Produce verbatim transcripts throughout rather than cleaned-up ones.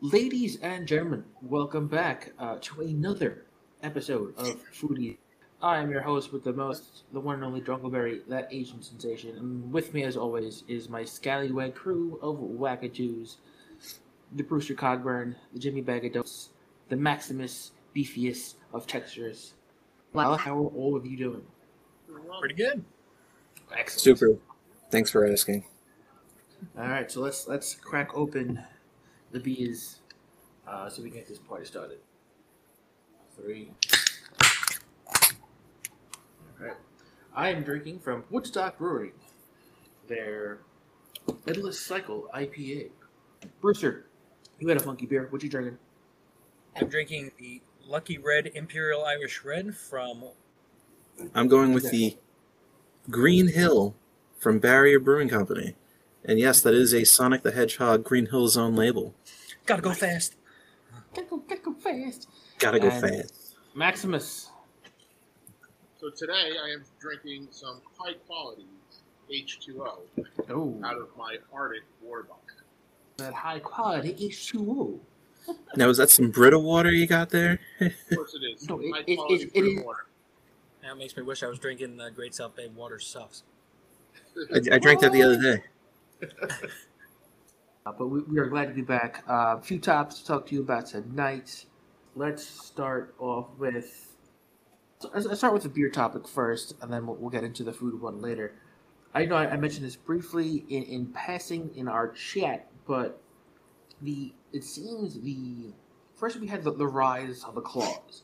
Ladies and gentlemen, welcome back uh, to another episode of Foodies. I am your host with the most, the one and only Drunkleberry, that Asian sensation. And with me, as always, is my scallywag crew of wackadoos, the Brewster Cogburn, the Jimmy Bagadoos, the Maximus Beefius of textures. Wow. How are all of you doing? Pretty good. Excellent. Super. Thanks for asking. All right, so let's let's crack open the beers uh, so we can get this party started. Three. All right. I am drinking from Woodstock Brewing, their Endless Cycle I P A. Brewster, you had a funky beer. What you drinking? I'm drinking the Lucky Red Imperial Irish Red from... I'm going with the Green Hill from Barrier Brewing Company. And yes, that is a Sonic the Hedgehog Green Hill's own label. Gotta go fast. Gotta go, gotta go fast. Gotta go and fast. Maximus. So today I am drinking some high quality H two O oh. out of my Arctic water bottle. That high quality H two O. Now, is that some Brita water you got there? Of course it is. No, it, it, it, it, it is. Water. That makes me wish I was drinking the Great South Bay water stuffs. I, I drank that the other day. uh, but we, we are glad to be back. A uh, few topics to talk to you about tonight. Let's start off with... So I'll start with the beer topic first, and then we'll, we'll get into the food one later. I know I, I mentioned this briefly in, in passing in our chat, but the... It seems the first we had the, the rise of the claws,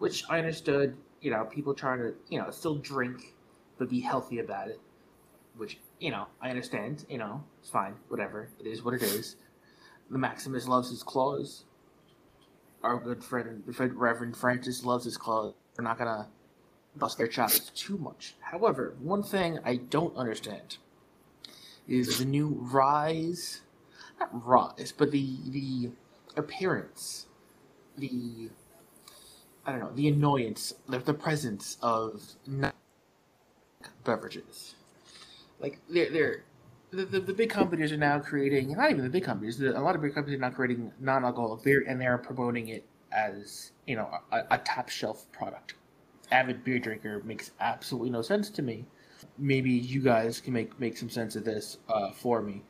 which I understood. You know, people trying to you know still drink, but be healthy about it. Which you know I understand. You know, it's fine. Whatever. It is what it is. The Maximus loves his claws. Our good friend, the Reverend Francis, loves his claws. We're not gonna bust their chops too much. However, one thing I don't understand is the new rise. Not rise, but the the appearance, the I don't know, the annoyance, the, the presence of non- beverages. Like they're they're the, the the big companies are now creating, not even the big companies. The, a lot of big companies are now creating non-alcoholic beer, and they are promoting it as you know a, a top shelf product. Avid beer drinker makes absolutely no sense to me. Maybe you guys can make make some sense of this uh, for me.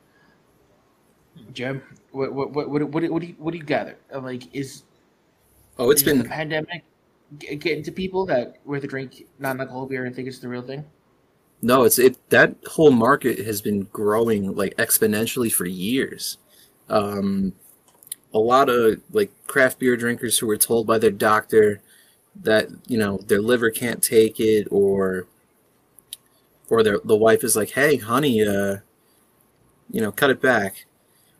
Jim, what what what what what do you, what do you gather? Like, is oh, it's is been the pandemic getting to people that where they drink non-alcoholic beer and think it's the real thing? No, it's it that whole market has been growing like exponentially for years. Um, a lot of like craft beer drinkers who were told by their doctor that you know their liver can't take it, or or their the wife is like, hey, honey, uh, you know, cut it back.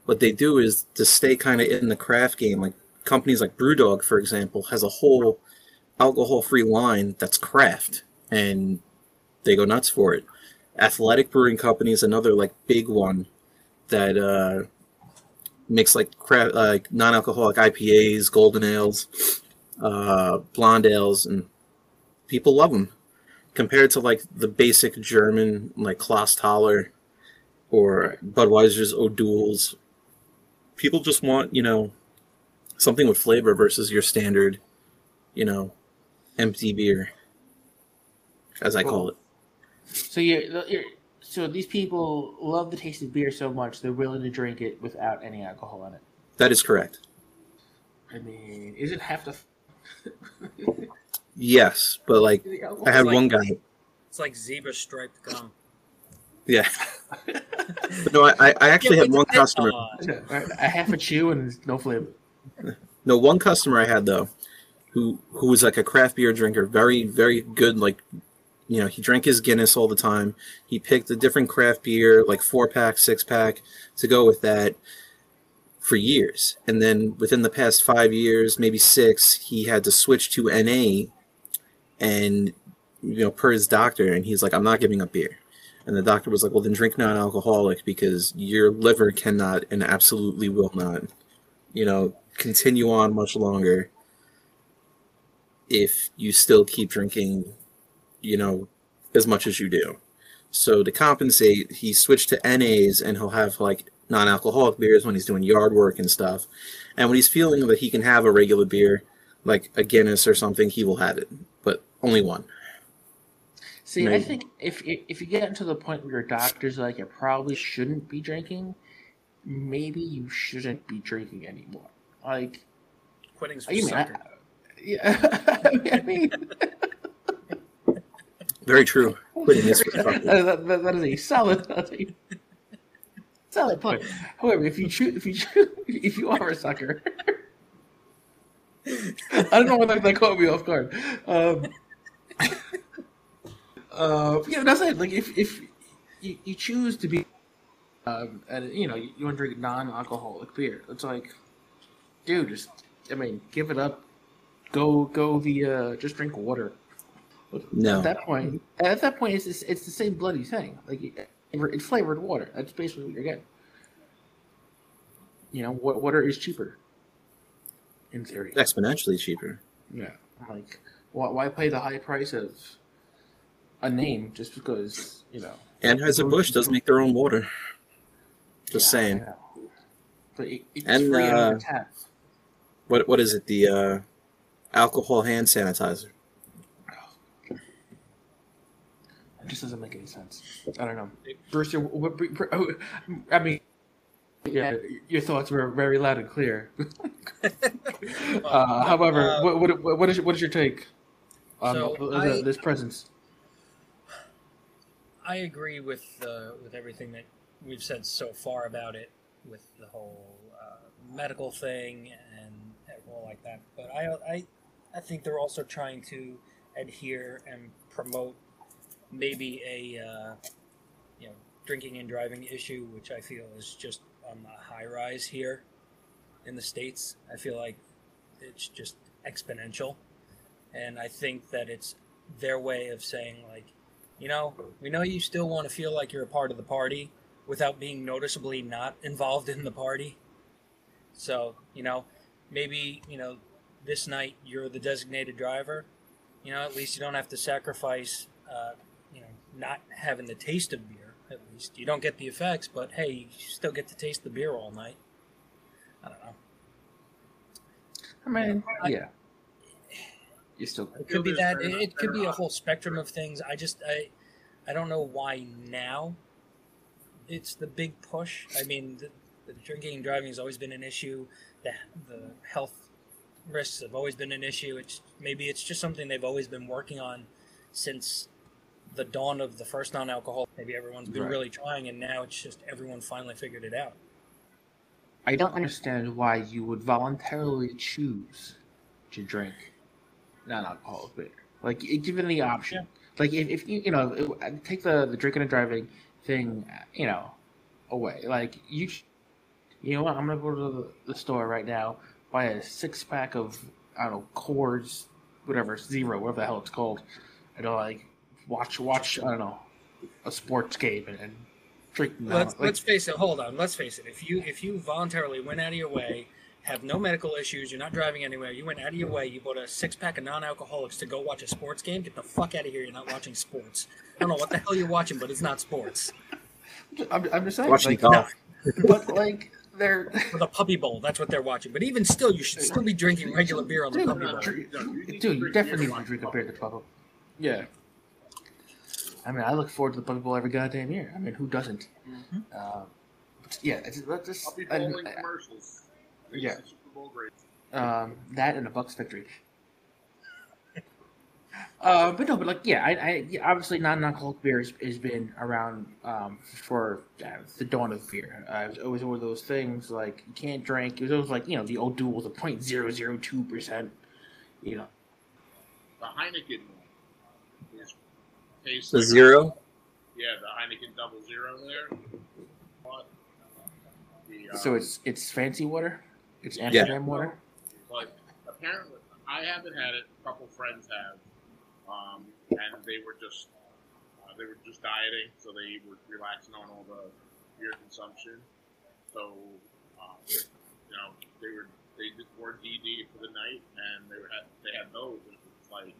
What they do is to stay kind of in the craft game. Like companies like Brewdog, for example, has a whole alcohol-free line that's craft, and they go nuts for it. Athletic Brewing Company is another like big one that uh, makes like craft, uh, non-alcoholic I P As, golden ales, uh, blonde ales, and people love them. Compared to like the basic German like Klosterhaler or Budweiser's O'Doul's. People just want, you know, something with flavor versus your standard, you know, empty beer, as I cool. call it. So you're, you're, so these people love the taste of beer so much they're willing to drink it without any alcohol in it. That is correct. I mean, is it half the? Yes, but like I had like, one guy. It's like zebra striped gum. Yeah. But no, I, I actually had one customer. I have a chew and no flavor. No, one customer I had, though, who who was like a craft beer drinker, very, very good. Like, you know, he drank his Guinness all the time. He picked a different craft beer, like four-pack, six-pack, to go with that for years. And then within the past five years, maybe six, he had to switch to N A and, you know, per his doctor. And he's like, I'm not giving up beer. And the doctor was like, well, then drink non-alcoholic because your liver cannot and absolutely will not, you know, continue on much longer if you still keep drinking you know, as much as you do. So to compensate, he switched to N As, and he'll have like non-alcoholic beers when he's doing yard work and stuff. And when he's feeling that he can have a regular beer, like a Guinness or something, he will have it, but only one. See, I think if if you get to the point where your doctor's like, you probably shouldn't be drinking, maybe you shouldn't be drinking anymore. Like, quitting's for sucker. Yeah, I mean, very true. Quitting is for sucker. That, that, that is a solid, that's a solid point. However, if you choose, if you choose, if you are a sucker, I don't know whether that caught me off guard. Um, Uh, yeah, that's it. Like, if if you, you choose to be, um, and you know, you, you want to drink non-alcoholic beer, it's like, dude, just I mean, give it up. Go go the uh, just drink water. No. At that point, at that point, it's it's, it's the same bloody thing. Like, it's flavored water. That's basically what you're getting. You know, water is cheaper. In theory, exponentially cheaper. Yeah. Like, why why pay the high price of a name just because, you know. Anheuser-Busch does make their own water. Just yeah, saying. But it, it's and, free uh, on the tap. What what is it? The uh, alcohol hand sanitizer. Oh. That just doesn't make any sense. I don't know, Brewster. What, what, I mean, yeah, your thoughts were very loud and clear. uh, however, uh, what, what what is what is your take on so the, I, this presence? I agree with uh, with everything that we've said so far about it, with the whole uh, medical thing and all like that. But I, I, I think they're also trying to adhere and promote maybe a uh, you know, drinking and driving issue, which I feel is just on the high rise here in the States. I feel like it's just exponential, and I think that it's their way of saying, like, you know, we know you still want to feel like you're a part of the party without being noticeably not involved in the party. So, you know, maybe, you know, this night you're the designated driver. You know, at least you don't have to sacrifice, uh, you know, not having the taste of beer. At least you don't get the effects, but hey, you still get to taste the beer all night. I don't know. I mean, I, yeah. You still it could be that it, it could be a whole spectrum of things. I just I I don't know why now it's the big push. I mean, the, the drinking and driving has always been an issue. The the health risks have always been an issue. It's maybe it's just something they've always been working on since the dawn of the first non-alcohol. Maybe everyone's been right. really trying, and now it's just everyone finally figured it out. I don't understand why you would voluntarily choose to drink non-alcoholic beer. Like, given the option, yeah. Like if, if you you know it, take the the drinking and driving thing, you know, away. Like, you, you know what? I'm gonna go to the, the store right now, buy a six pack of, I don't know, Coors, whatever, zero, whatever the hell it's called, and I'll, like, watch watch I don't know, a sports game and, and drink. Well, let's like, let's face it. Hold on. Let's face it. If you if you voluntarily went out of your way, have no medical issues, you're not driving anywhere, you went out of your way, you bought a six-pack of non-alcoholics to go watch a sports game, get the fuck out of here, you're not watching sports. I don't know what the hell you're watching, but it's not sports. I'm, I'm just saying. Watching like, golf. No, but, like, they're... the Puppy Bowl, that's what they're watching. But even still, you should still be drinking regular beer on the dude, Puppy Bowl. Drink, no, you dude, you definitely want to drink a beer at the Puppy Bowl. Yeah. I mean, I look forward to the Puppy Bowl every goddamn year. I mean, who doesn't? Mm-hmm. uh, yeah, it's, that's just... Puppy Bowl and commercials. Yeah, um, that and a Bucks victory. uh, but no, but like, yeah, I, I yeah, obviously non-alcoholic beer has, has been around um, for uh, the dawn of beer. Uh, it was always one of those things like you can't drink. It was always like, you know, the O'Doul's, the point zero zero two percent. You know, the Heineken one. Yes. The zero. Yeah, the Heineken double zero there. But, the, um, so it's it's fancy water. It's Amsterdam yeah. water. But apparently, I haven't had it. A couple friends have, um, and they were just uh, they were just dieting, so they were relaxing on all the beer consumption. So, um, you know, they were they did more D D for the night, and they were had, they had those, and it's like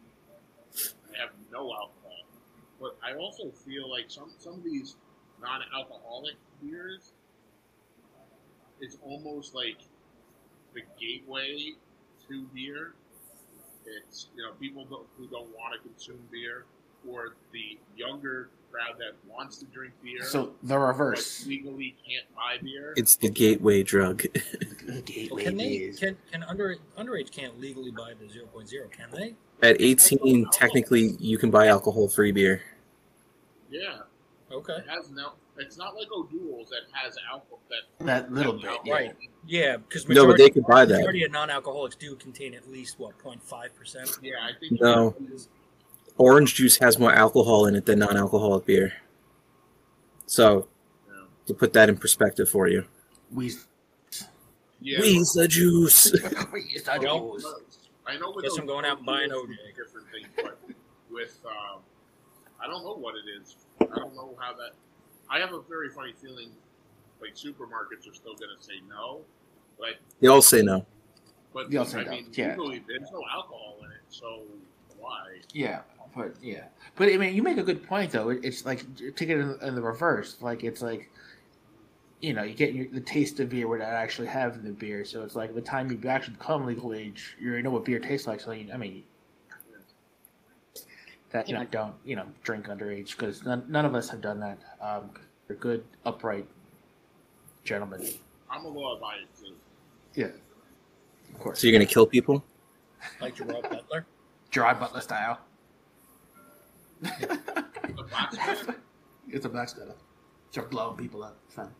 they have no alcohol. But I also feel like some, some of these non-alcoholic beers is almost like the gateway to beer. It's, you know, people don't, who don't want to consume beer, or the younger crowd that wants to drink beer. So the reverse. But legally can't buy beer. It's the gateway drug. The gateway. Can they? Can, can under underage can't legally buy the zero point zero? Can they? At eighteen, technically, you can buy alcohol-free beer. Yeah. Okay. It has no, it's not like O'Doul's that has alcohol. That, that little bit, alcohol. Right? Yeah, because no, but they could buy that. Majority of non-alcoholics do contain at least what zero point five percent. Yeah, I think no. Orange juice has more alcohol in it than non-alcoholic beer. So, yeah. To put that in perspective for you, we, yeah, we's the juice. We's the juice. I know. With Guess those, I'm going out and buying O J. Different things, but with um, I don't know what it is. I don't know how that. I have a very funny feeling like supermarkets are still going to say no. But they all say no. But they all say I no. mean, yeah. Usually there's no alcohol in it, so why? Yeah, but yeah, but I mean, you make a good point though. It's like take it in, in the reverse. Like it's like, you know, you get your, the taste of beer without actually having the beer. So it's like by the time you actually become legal age, you already know what beer tastes like. So you, I mean. That you know, don't you know drink underage because none, none of us have done that. Um, we're good, upright gentlemen. I'm a law abiding too. Yeah, of course. So you're gonna kill people, like Gerard Butler, Gerard Butler style. It's a black style. Start blowing people up. Fun.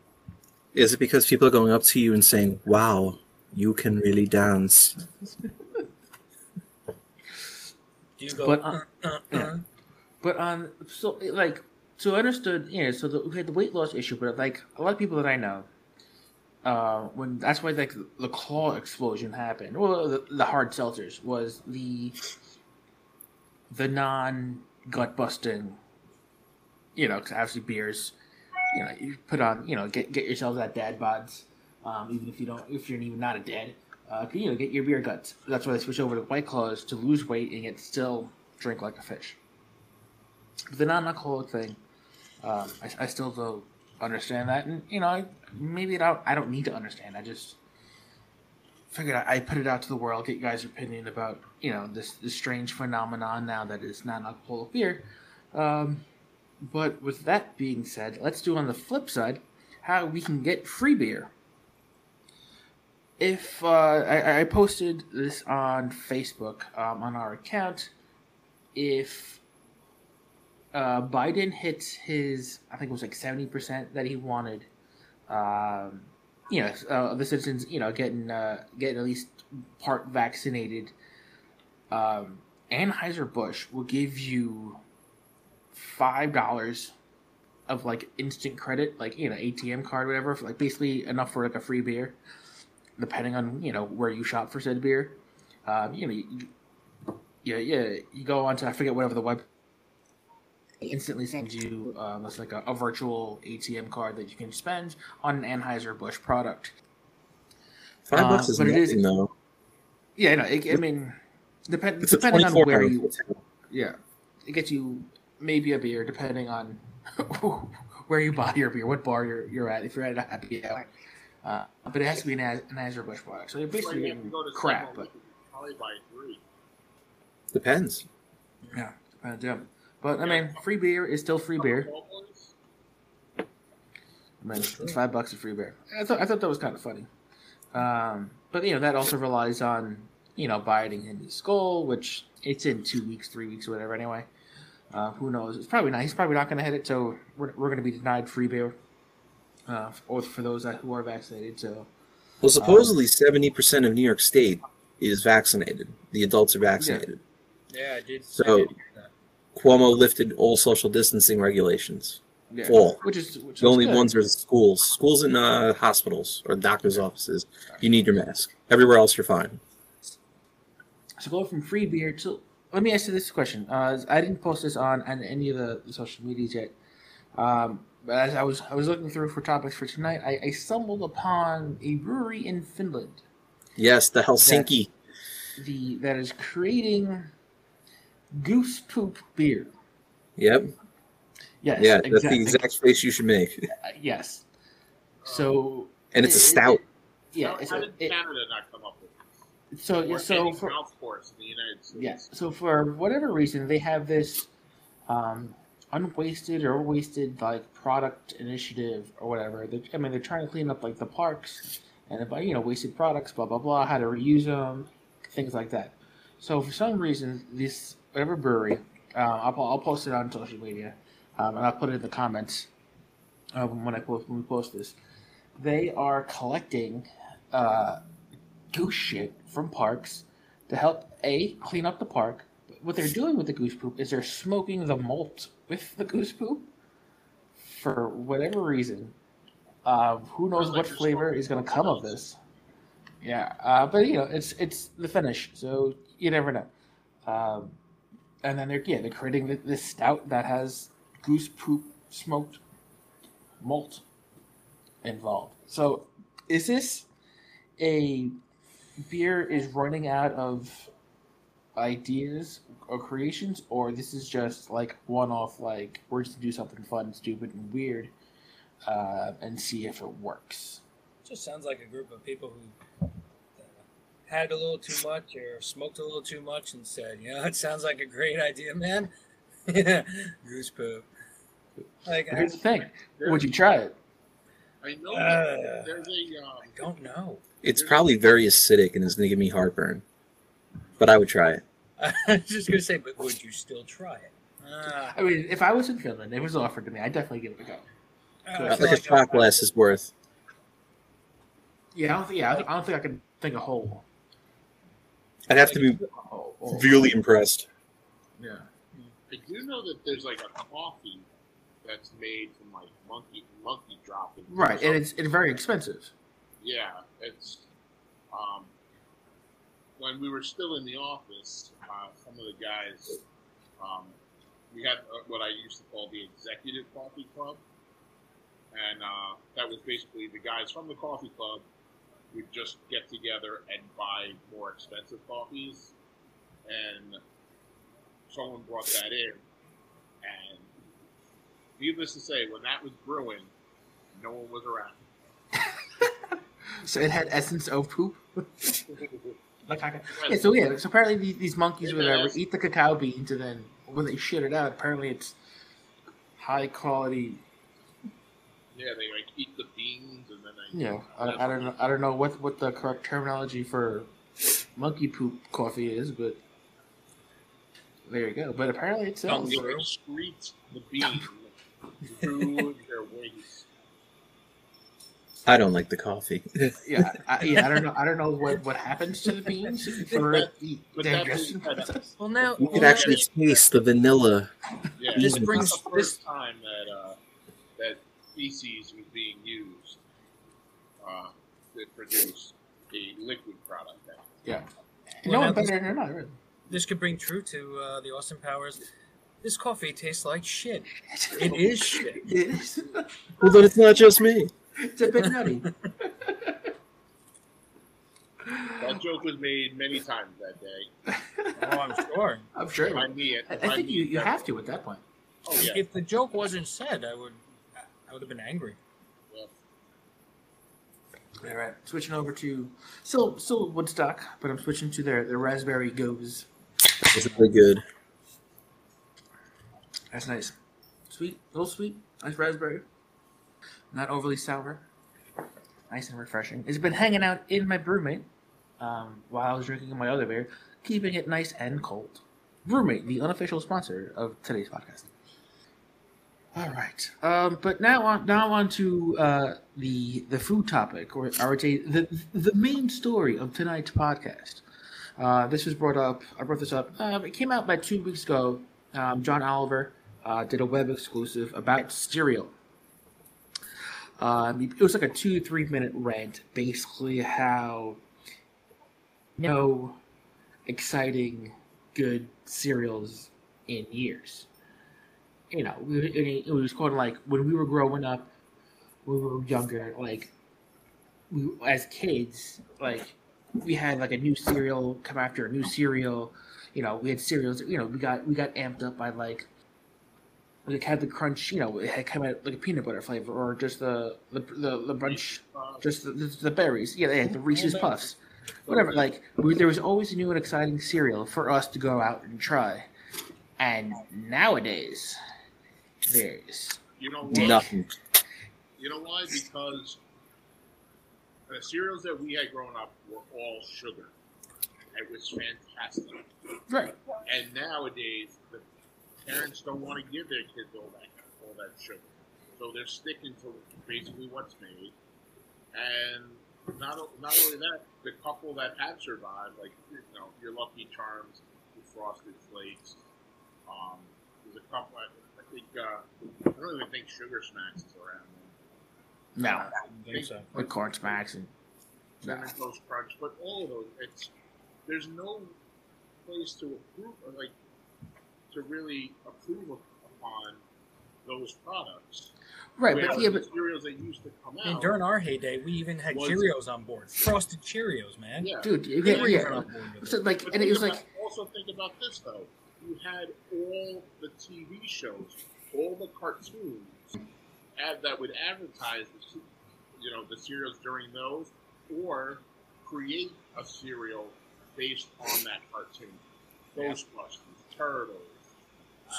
Is it because people are going up to you and saying, "Wow, you can really dance"? You go, but on, uh, uh, yeah. but on so like so I understood yeah you know, so the, we had the weight loss issue, but like a lot of people that I know, uh, when that's why like the claw explosion happened. Well, the, the hard seltzers was the the non gut busting, you know, because obviously beers, you know, you put on you know get get yourselves that dad bods, um, even if you don't if you're even not a dad. Uh, you know, get your beer guts. That's why they switch over to White Claws to lose weight and yet still drink like a fish. But the non-alcoholic thing, um, I, I still don't understand that, and you know, I, maybe it out, I don't need to understand. I just figured I, I put it out to the world, get you guys' opinion about you know this, this strange phenomenon now that is non-alcoholic beer. Um, but with that being said, let's do on the flip side how we can get free beer. If uh, I, I posted this on Facebook um, on our account, if uh, Biden hits his, I think it was like seventy percent that he wanted, um, you know, uh, the citizens, you know, getting uh, getting at least part vaccinated, um, Anheuser-Busch will give you five dollars of like instant credit, like you know, A T M card, whatever, for, like basically enough for like a free beer. Depending on you know where you shop for said beer, um, you know, you, yeah, yeah, you go on to I forget whatever the web instantly sends you uh, that's like a, a virtual A T M card that you can spend on an Anheuser-Busch product. Five bucks uh, is amazing, though. Yeah, no, it, I mean, depend, depending on where you, yeah, it gets you maybe a beer depending on where you buy your beer, what bar you're you're at. If you're at a happy hour. Uh, but it has to be an Anheuser-Busch product, so you're basically like you crap. But probably buy three. Depends. Yeah, depends. Yeah. But I mean, free beer is still free beer. I mean, it's five bucks of free beer. I thought I thought that was kind of funny. Um, but you know, that also relies on you know Biden in his goal, which it's in two weeks, three weeks, or whatever. Anyway, uh, who knows? It's probably not. He's probably not going to hit it, so we're we're going to be denied free beer. Uh, or for those that, who are vaccinated, so. Well, supposedly seventy um, percent of New York State is vaccinated. The adults are vaccinated. Yeah, yeah I did. So I did hear that. Cuomo lifted all social distancing regulations. Yeah. All, which is which the is only good. Ones are schools, schools and uh, hospitals or doctors' offices. You need your mask. Everywhere else, you're fine. So go from free beer to. Let me ask you this question. Uh, I didn't post this on, on any of the social medias yet. Um, But as I was I was looking through for topics for tonight, I, I stumbled upon a brewery in Finland. Yes, the Helsinki. That, the that is creating goose poop beer. Yep. Yes. Yeah, exactly. That's the exact face you should make. Uh, yes. So. And it's it, a stout. It, yeah. How did Canada not come up with it? So or so for golf course in the United States. Yes. Yeah, so for whatever reason, they have this um, unwasted or wasted like product initiative or whatever. They're, I mean, they're trying to clean up like the parks and about you know wasted products, blah blah blah, how to reuse them, things like that. So for some reason, this whatever brewery, uh, I'll I'll post it on social media. Um, and I'll put it in the comments uh, when I post, when we post this. They are collecting uh, goose shit from parks to help a clean up the park. What they're doing with the goose poop is they're smoking the malt with the goose poop for whatever reason. Uh, who knows what flavor is going to come of this? Yeah, uh, but you know it's it's the finish, so you never know. Um, and then they're yeah they're creating this stout that has goose poop smoked malt involved. So is this a beer is running out of ideas or creations, or this is just like one-off, like we're just gonna do something fun, stupid, and weird uh, and see if it works? It just sounds like a group of people who uh, had a little too much or smoked a little too much and said, you know, it sounds like a great idea, man. Yeah, goose poop. Like, well, here's I, the thing. Would you try it? I know. Uh, there's a, um, I don't know. It's probably very acidic and it's going to give me heartburn. But I would try it. I was just going to say, but would you still try it? Uh, I mean, if I was in Finland, it was offered to me, I'd definitely give it a go. Uh, like, like a shot glass is worth. Yeah, I don't think. Yeah, I don't think I could think a whole. I'd have like, to be oh, oh. severely impressed. Yeah. I do know that there's like a coffee that's made from like monkey monkey droppings. Right, and it's it's very expensive. Yeah, it's um, when we were still in the office, uh, some of the guys um, we had what I used to call the executive coffee club, and uh, that was basically the guys from the coffee club would just get together and buy more expensive coffees. And someone brought that in, and needless to say, when that was brewing, no one was around. So it had essence of poop? Like yeah, so yeah, so apparently these monkeys would uh, eat the cacao beans, and then when they shit it out, apparently it's high quality. Yeah, they like eat the beans, and then they... Yeah, I, I don't know, I don't know what, what the correct terminology for monkey poop coffee is, but... There you go. But apparently it sells. Don't give street the bean through their wings. I don't like the coffee. yeah, I, yeah, I don't know. I don't know what, what happens to the beans for that, the digestion process. Well, now you well, could actually yeah, taste yeah. the vanilla. Yeah, this brings the first this... time that uh, that feces was being used uh, to produce a liquid product. Yeah, well, no one better than another. Really. This could bring true to uh, the Austin Powers. This coffee tastes like shit. It is shit. It is. Well, then it's not just me. It's a bit nutty. That joke was made many times that day. Oh, I'm sure. I'm sure. If I, need it, if I, I think I you, you have to at that point. Oh, yeah. If the joke wasn't said, I would I would have been angry. Yeah. All right. Switching over to still still Woodstock, but I'm switching to their their raspberry goes. It's really good. That's nice. Sweet. A little sweet. Nice raspberry. Not overly sour. Nice and refreshing. It's been hanging out in my brewmate um, while I was drinking my other beer, keeping it nice and cold. Brewmate, the unofficial sponsor of today's podcast. All right. Um, but now on now on to uh, the the food topic, or I would say the the main story of tonight's podcast. Uh, this was brought up. I brought this up. Um, it came out about two weeks ago. Um, John Oliver uh, did a web exclusive about cereal. Um, it was like a two, three minute rant, basically how no exciting, good cereals in years. You know, it was called like when we were growing up, when we were younger, like we as kids, like. We had like a new cereal come after a new cereal, you know. We had cereals, you know. We got we got amped up by like like had the crunch, you know, it had come out like a peanut butter flavor, or just the the the, the bunch, just the, the, the berries. Yeah, they had the Reese's Puffs, whatever. Like we, there was always a new and exciting cereal for us to go out and try. And nowadays, there's you know why? nothing. You know why? Because the cereals that we had growing up were all sugar. It was fantastic. Right. And nowadays, the parents don't want to give their kids all that all that sugar. So they're sticking to basically what's made. And not not only that, the couple that have survived, like, you know, your Lucky Charms, your Frosted Flakes, um, there's a couple, I, I think, uh, I don't even think Sugar Smacks is around. No. Uh, I don't think so. Like Corn Smacks and... Cinnamon Toast Crunch, but all of those, it's... There's no place to approve, or like to really approve upon those products. Right, but yeah, but cereals that used to come out. And during our heyday, we even had Cheerios on board, Frosted Cheerios, man. Yeah, dude, you get yeah. So like, but and it was about, like. Also, think about this though. You had all the T V shows, all the cartoons, ad that would advertise, the, you know, the cereals during those, or create a cereal based on that cartoon. Ghostbusters, yeah. Turtles, uh,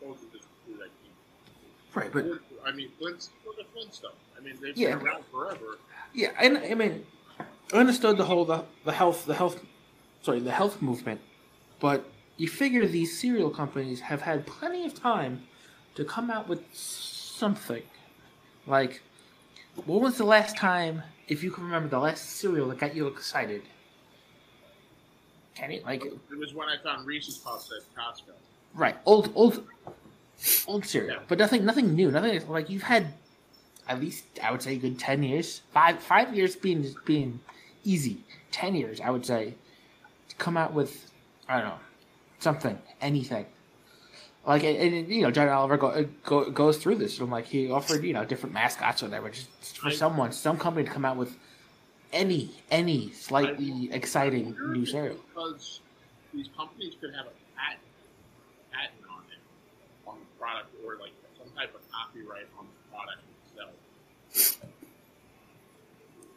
those are just two that came. Right, but... I mean, Flint's, look at Flintstone. I mean, they've yeah, been around forever. Yeah, and I mean, I understood the whole, the, the health, the health, sorry, the health movement, but you figure these cereal companies have had plenty of time to come out with something. Like, what was the last time, if you can remember, the last cereal that got you excited? Can it, like, it was when I found Reese's Puffs at Costco. Right, old, old, old cereal, yeah. But nothing, nothing new. Nothing like you've had at least I would say a good ten years, five, five years being being easy. Ten years, I would say, to come out with I don't know something, anything. Like and, and you know, John Oliver go, go, goes through this. And like he offered you know different mascots or whatever, just for I, someone, some company to come out with. Any, any slightly I, exciting new cereal. Because these companies could have a patent, patent on it, on the product, or like some type of copyright on the product itself.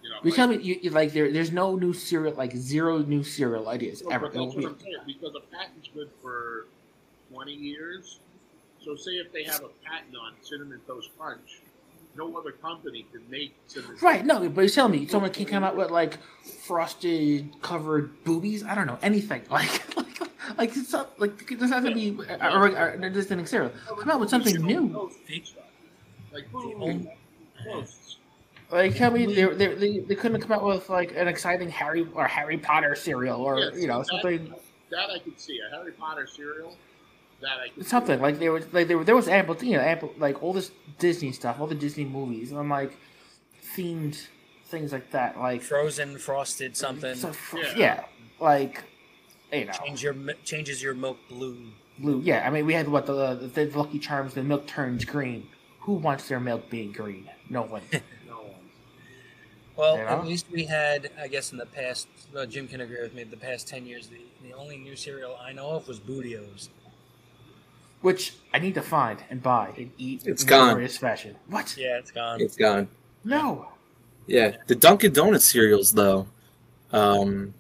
You know, you like, tell me, you, you, like there, there's no new cereal, like zero new cereal ideas no, ever. But that's what I'm saying, because a patent's good for twenty years. So say if they have a patent on Cinnamon Toast Crunch. No other company can make cinnamon. Right, no, but you tell me, someone can come out with like frosted covered boobies. I don't know anything like, like, like it's not like there's not gonna be an existing cereal. Come out with something new. Like, boom, like tell me they they they couldn't come out with like an exciting Harry or Harry Potter cereal or yes, you know that, something that I could see a Harry Potter cereal. That I something see. Like there was like there, there was ample you know ample like all this Disney stuff, all the Disney movies, and like themed things like that, like Frozen, Frosted, something. So, yeah. yeah, like you know, change your changes your milk blue. Blue, yeah. I mean, we had what the the, the Lucky Charms, the milk turns green. Who wants their milk being green? No one. No one. Well, you know? At least we had, I guess, in the past. Well, Jim can agree with me. The past ten years, the the only new cereal I know of was Bootios. Which I need to find and buy and eat it's in glorious fashion. What? Yeah, it's gone. It's gone. No. Yeah, the Dunkin' Donuts cereals, though. Um,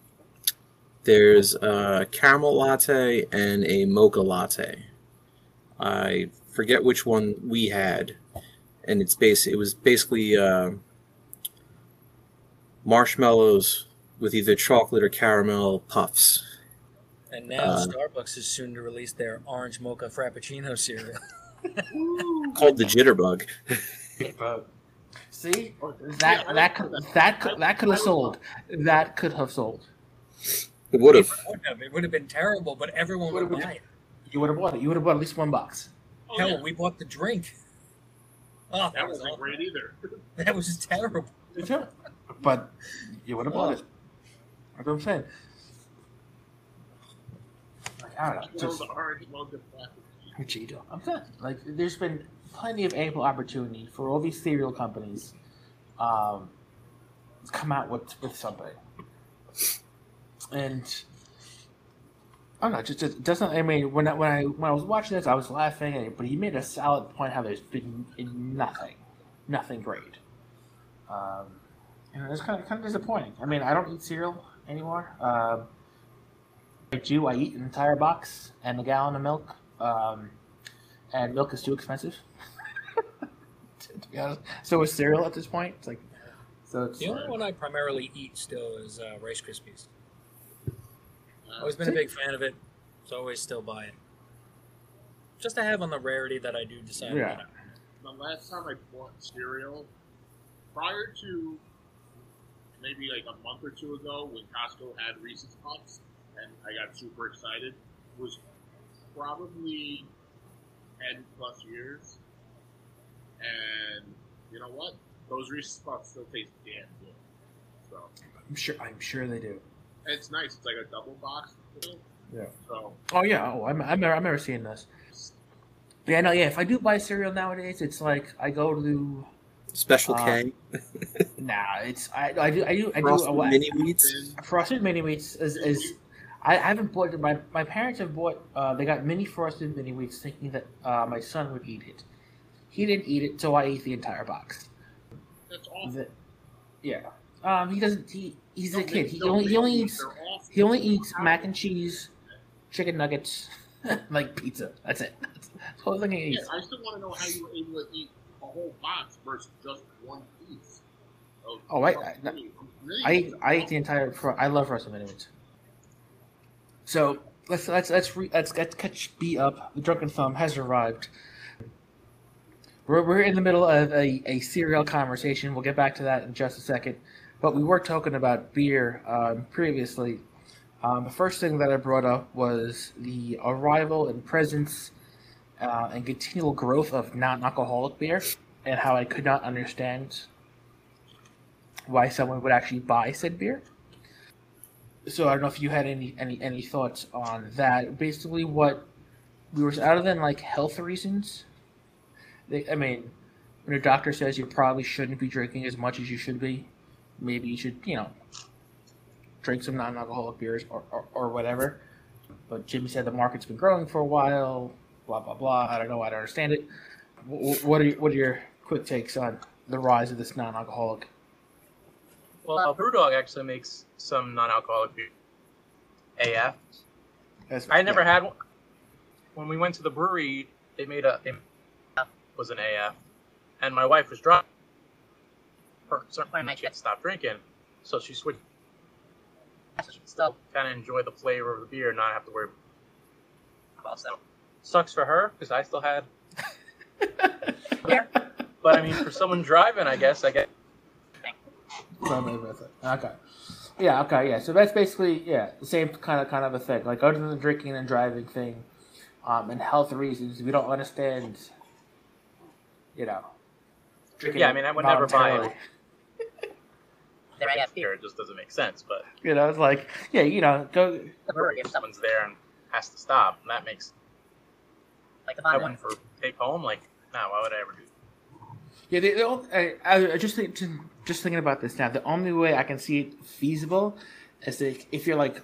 there's a caramel latte and a mocha latte. I forget which one we had, and it's basi- It was basically uh, marshmallows with either chocolate or caramel puffs. And now uh, Starbucks is soon to release their orange mocha frappuccino cereal. Called the Jitterbug. Jitterbug. See? That yeah, that could that, that could that could have sold. That could have sold. It would have. It would have been terrible, but everyone would have buy it. You would have bought it. You would have bought at least one box. Oh, hell, yeah. We bought the drink. Oh, that wasn't awesome. Great either. That was just terrible. But you would have bought oh. it. That's what I'm saying. I don't know. Just, what you do? I'm good. Like, there's been plenty of ample opportunity for all these cereal companies um, to come out with, with something. And I don't know. Just, just doesn't. I mean, when I, when I when I was watching this, I was laughing, but he made a solid point how there's been nothing, nothing great. Um, and it's kind of kind of disappointing. I mean, I don't eat cereal anymore. Uh, I do. I eat an entire box and a gallon of milk. Um, and milk is too expensive. To be honest, so is cereal at this point. It's like, so it's, the only uh, one I primarily eat still is uh, Rice Krispies. I've always been a big fan of it, so I always still buy it. Just to have on the rarity that I do decide. Yeah. The last time I bought cereal, prior to maybe like a month or two ago, when Costco had Reese's Puffs, and I got super excited, was probably ten plus years. And you know what? Those Reese's Puffs still taste damn good. So I'm sure. I'm sure they do. It's nice. It's like a double box. You know? Yeah. So. Oh yeah. Oh, I remember. I remember seeing this. Yeah. No. Yeah. If I do buy cereal nowadays, it's like I go to Special uh, K. Nah. It's I. I do. I do. I Frosted do. Mini Wheats. Frosted Mini Wheats is is. I, I haven't bought. My my parents have bought. Uh, they got mini Frosted Mini Wheats, thinking that uh, my son would eat it. He didn't eat it, so I ate the entire box. That's awful. The, yeah. Um, he doesn't. He, he's no, a kid. He no only he only eats he only eats mac and cheese, chicken nuggets, like pizza. That's it. That's the only thing he eats. Yeah, I still want to know how you were able to eat a whole box versus just one piece. Of, oh, I I, really I I ate the entire. I love Frosted Mini Wheats. So let's let's let's re, let's, let's catch B up. The drunken thumb has arrived. We're we're in the middle of a, a cereal conversation. We'll get back to that in just a second. But we were talking about beer um, previously. Um, the first thing that I brought up was the arrival and presence uh, and continual growth of non-alcoholic beer, and how I could not understand why someone would actually buy said beer. So I don't know if you had any any, any thoughts on that. Basically, what we were other than like health reasons. I mean, when your doctor says you probably shouldn't be drinking as much as you should be, maybe you should, you know, drink some non-alcoholic beers or, or, or whatever. But Jimmy said the market's been growing for a while, blah, blah, blah. I don't know. I don't understand it. What are, you, what are your quick takes on the rise of this non-alcoholic? Well, Brewdog actually makes some non-alcoholic beer. A F. That's, I never yeah. had one. When we went to the brewery, they made a... They was an A F, and my wife was drunk. Her certainly she had stopped drinking, so she switched. So she still kind of enjoy the flavor of the beer, and not have to worry about that. Sucks for her because I still had. Yeah. But I mean, for someone driving, I guess I get. Okay. Yeah. Okay. Yeah. So that's basically yeah the same kind of kind of a thing. Like other than the drinking and driving thing, um, and health reasons, we don't understand. You know, drinking. Yeah, I mean, I would never buy it. It just doesn't make sense, but you know, it's like, yeah, you know, go. If someone's there and has to stop, and that makes like I went for take home. Like, no, nah, why would I ever do that? Yeah, they, they all, I, I just think, just thinking about this now. The only way I can see it feasible is if, if you're like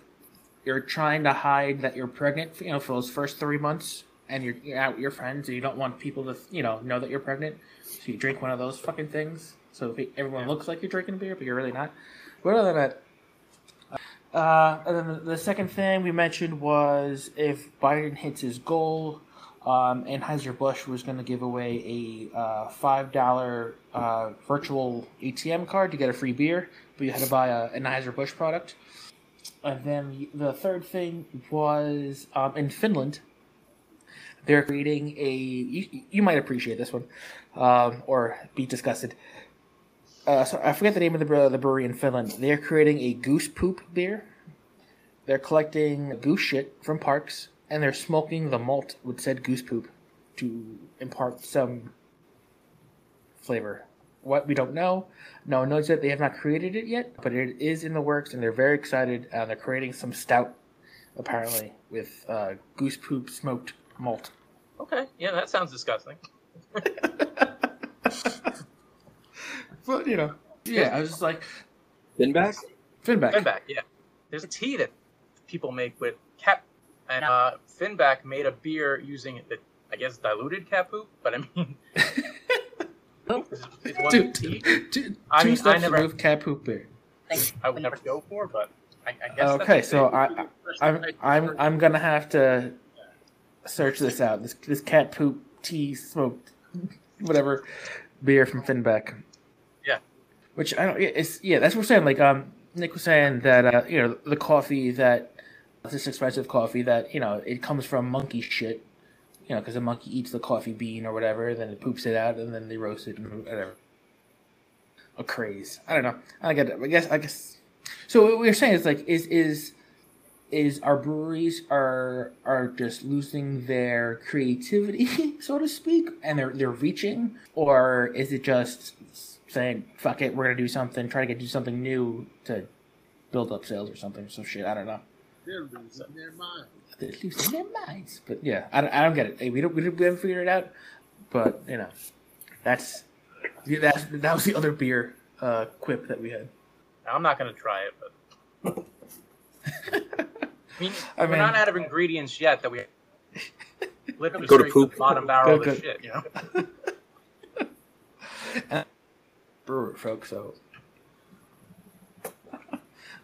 you're trying to hide that you're pregnant, you know, for those first three months. And you're, you're out with your friends, and you don't want people to, you know, know that you're pregnant. So you drink one of those fucking things. So everyone looks like you're drinking beer, but you're really not. But other than that, uh, and then the second thing we mentioned was if Biden hits his goal, um, Anheuser-Busch was going to give away a uh, five dollar uh, virtual A T M card to get a free beer, but you had to buy a an Anheuser-Busch product. And then the third thing was um, in Finland. They're creating a. You, you might appreciate this one, um, or be disgusted. Uh, so I forget the name of the, uh, the brewery in Finland. They're creating a goose poop beer. They're collecting goose shit from parks, and they're smoking the malt with said goose poop to impart some flavor. What we don't know. No one knows that they have not created it yet, but it is in the works, and they're very excited. Uh, they're creating some stout, apparently, with uh, goose poop smoked. Malt. Okay, yeah, that sounds disgusting. But, you know, yeah, I was just like... Finback? Finback. Finback, yeah. There's a tea that people make with cat... And uh, Finback made a beer using, the, I guess, diluted cat poop, but I mean... oh. It's one two, two, two, I mean, two steps I never, remove cat poop beer. I would never go for, but I, I guess okay, that's so I, I'm, I'm, I'm going to have to search this out. This, this cat poop tea smoked whatever beer from Finback. Yeah. Which I don't... It's, yeah, that's what we're saying. Like, um, Nick was saying that, uh, you know, the coffee that... this expensive coffee that, you know, it comes from monkey shit, you know, because a monkey eats the coffee bean or whatever, then it poops it out, and then they roast it and whatever. A craze. I don't know. I get it. I guess, I guess. So what we were saying is, like, is, is, is our breweries are, are just losing their creativity, so to speak, and they're, they're reaching, or is it just saying, fuck it, we're going to do something, try to do something new to build up sales or something, some shit, I don't know. They're losing their minds. They're losing their minds, but yeah, I don't, I don't get it. Hey, we don't, we don't, we haven't figured it out. But you know, that's that. That was the other beer uh, quip that we had. I'm not gonna try it, but I mean, I we're mean, not out of ingredients yet. That we literally go to poop to the bottom barrel go, go. Of shit, you know. Brewer, folks, so.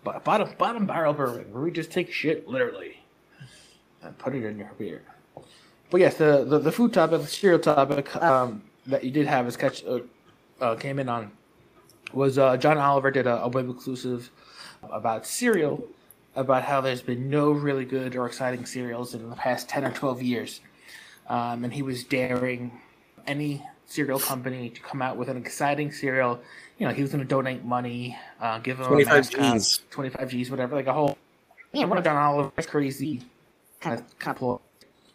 But bottom bottom barrel bourbon, where we just take shit literally and put it in your beer. But yes, the, the, the food topic, the cereal topic um, that you did have as catch uh, uh, came in on was uh, John Oliver did a, a web exclusive about cereal, about how there's been no really good or exciting cereals in the past ten or twelve years, um, and he was daring any cereal company to come out with an exciting cereal. You know, he was going to donate money, uh, give them twenty-five G's, twenty-five G's, whatever, like a whole. Yeah, what a John Oliver, that's crazy. Kind of couple.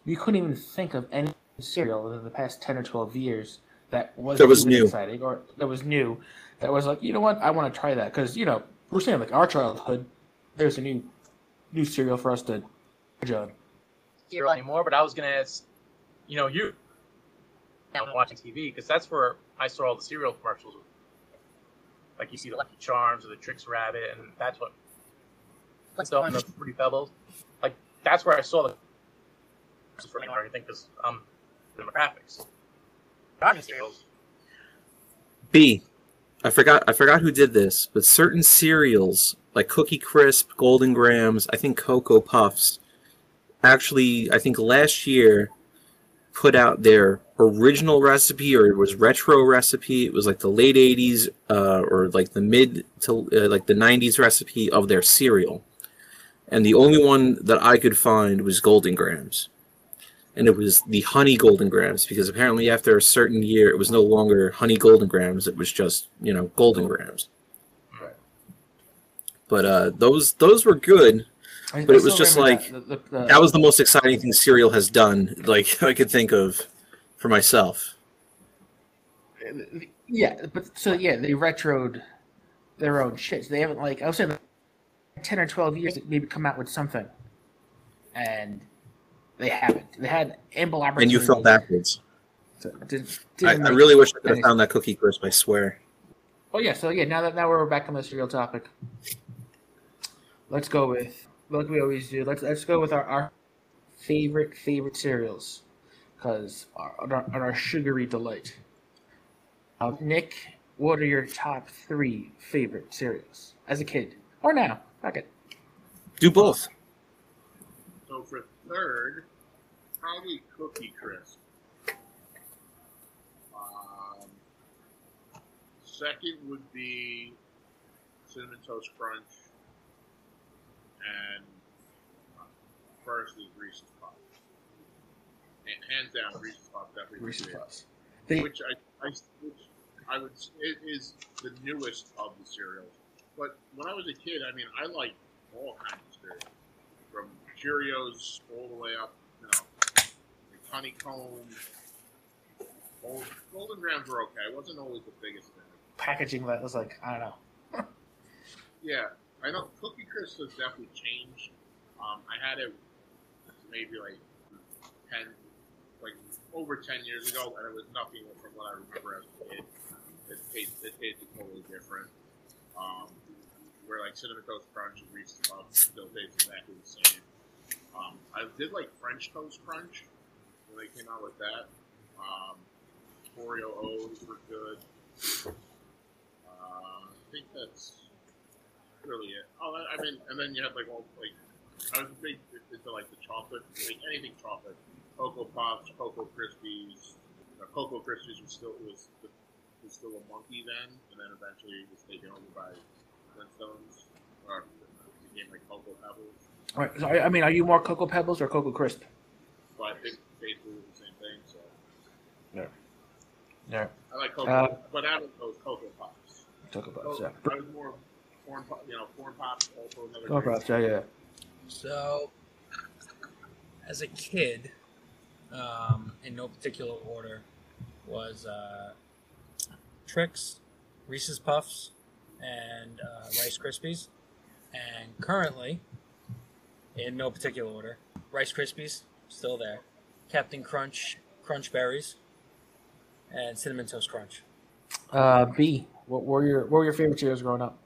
You couldn't even think of any cereal in the past ten or twelve years that was, that was new, exciting, or that was new, that was like, you know what, I want to try that, because you know we're saying like our childhood, there's a new, new cereal for us to, John. Cereal anymore, but I was going to ask, you know, you. I'm watching T V because that's where I saw all the cereal commercials. Like you see the Lucky Charms or the Trix rabbit, and that's what stuff and the Fruity Pebbles. Like that's where I saw the for me or anything because um demographics. B, I forgot I forgot who did this, but certain cereals like Cookie Crisp, Golden Grahams, I think Cocoa Puffs, actually I think last year put out their original recipe, or it was retro recipe. It was like the late eighties uh, or like the mid to uh, like the nineties recipe of their cereal. And the only one that I could find was Golden Grahams. And it was the honey Golden Grahams because apparently after a certain year, it was no longer honey Golden Grahams. It was just, you know, Golden Grahams. Right. But uh, those those were good. I, but I it was just like, that. The, the, the, that was the most exciting thing cereal has done, like I could think of. For myself. Yeah, but so yeah, they retroed their own shit. So they haven't, like I was saying, ten or twelve years maybe come out with something, and they haven't. They had ample opportunity. And you fell backwards. So did, I, I really wish I could have found that Cookie Crisp. I swear. Oh yeah, so yeah, now that now we're back on the cereal topic, let's go with like we always do. Let's let's go with our, our favorite favorite cereals. Because on our, our sugary delight. Uh, Nick, what are your top three favorite cereals as a kid or now? Fuck it. Do both. So for third, probably Cookie Crisp. Um, second would be Cinnamon Toast Crunch, and first is Reese's Puffs. Hands down, Reese's Puffs. Reese's Puffs. Which I, I, which I would say is the newest of the cereals. But when I was a kid, I mean, I liked all kinds of cereals. From Cheerios all the way up, you know, honeycomb. Golden, Golden Grahams were okay. It wasn't always the biggest thing. Packaging that was like, I don't know. Yeah. I know Cookie Crisp has definitely changed. Um, I had it maybe like ten like over ten years ago, and it was nothing from what I remember as a kid. It tasted, it tasted totally different. Um, where like Cinnamon Toast Crunch and Reese's Puffs still taste exactly the same. Um, I did like French Toast Crunch when they came out with that. Um, Oreo O's were good. Uh, I think that's really it. Oh, I mean, and then you had like all like I was big into like the chocolate, like anything chocolate. Cocoa Pops, Cocoa Krispies. Now, Cocoa Krispies was still was was still a monkey then, and then eventually it was taken over by Flintstones, or it became like Cocoa Pebbles. All right. So, I mean, are you more Cocoa Pebbles or Cocoa Crisp? Well, I think basically the same thing. So. Yeah. Yeah. I like Cocoa, uh, but out of those Cocoa Pops. Cocoa Pops, so, yeah. I was more corn, you know, corn pops. Also another Cocoa Pops, yeah, yeah. So, as a kid, um, in no particular order, was uh, Trix, Reese's Puffs, and uh, Rice Krispies, and currently, in no particular order, Rice Krispies still there, Captain Crunch, Crunch Berries, and Cinnamon Toast Crunch. Uh, B, what were your what were your favorite Cheerios growing up?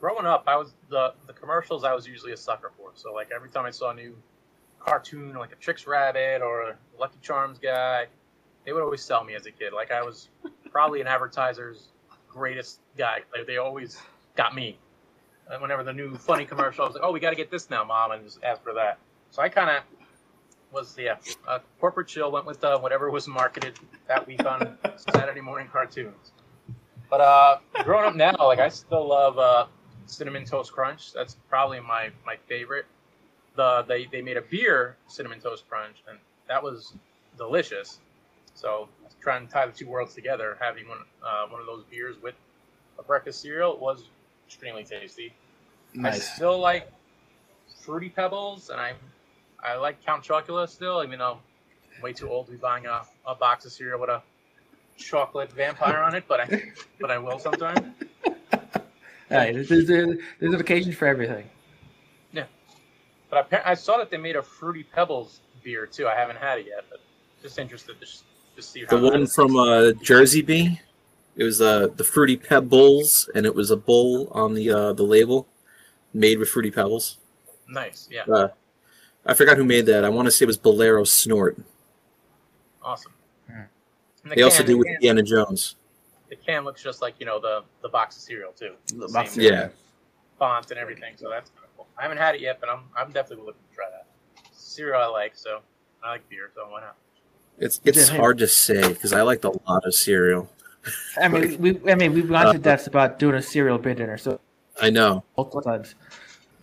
Growing up, I was the the commercials I was usually a sucker for. So like every time I saw a new cartoon, like a Trix Rabbit or a Lucky Charms guy, they would always sell me as a kid. Like I was probably an advertiser's greatest guy. Like they always got me. And whenever the new funny commercial, I was like, oh, we got to get this now, Mom, and just ask for that. So I kind of was, yeah, uh, corporate chill, went with uh, whatever was marketed that week on Saturday morning cartoons. But uh, growing up now, like I still love uh, Cinnamon Toast Crunch. That's probably my, my favorite. The they, they made a beer Cinnamon Toast Crunch, and that was delicious. So trying to tie the two worlds together, having one uh, one of those beers with a breakfast cereal was extremely tasty. Nice. I still like Fruity Pebbles, and I I like Count Chocula still, even though I'm way too old to be buying a, a box of cereal with a chocolate vampire on it, but I but I will sometime. Hey, there's, there's, there's an occasion for everything. Yeah. But I, I saw that they made a Fruity Pebbles beer, too. I haven't had it yet, but just interested to just, just see how the one is. From uh, Jersey Bee? It was uh, the Fruity Pebbles, and it was a bowl on the uh, the label, made with Fruity Pebbles. Nice, yeah. Uh, I forgot who made that. I want to say it was Bolero Snort. Awesome. Mm. The they can, also do the with can, Indiana Jones. The can looks just like, you know, the, the box of cereal, too. The box, yeah. Font and everything, so that's kind of cool. I haven't had it yet, but I'm I'm definitely looking to try that. Cereal I like, so I like beer, so why not? It's, it's hard to say, because I liked a lot of cereal. I mean, we. I mean, we've gone to deaths about doing a cereal beer dinner. So I know. Multiple times.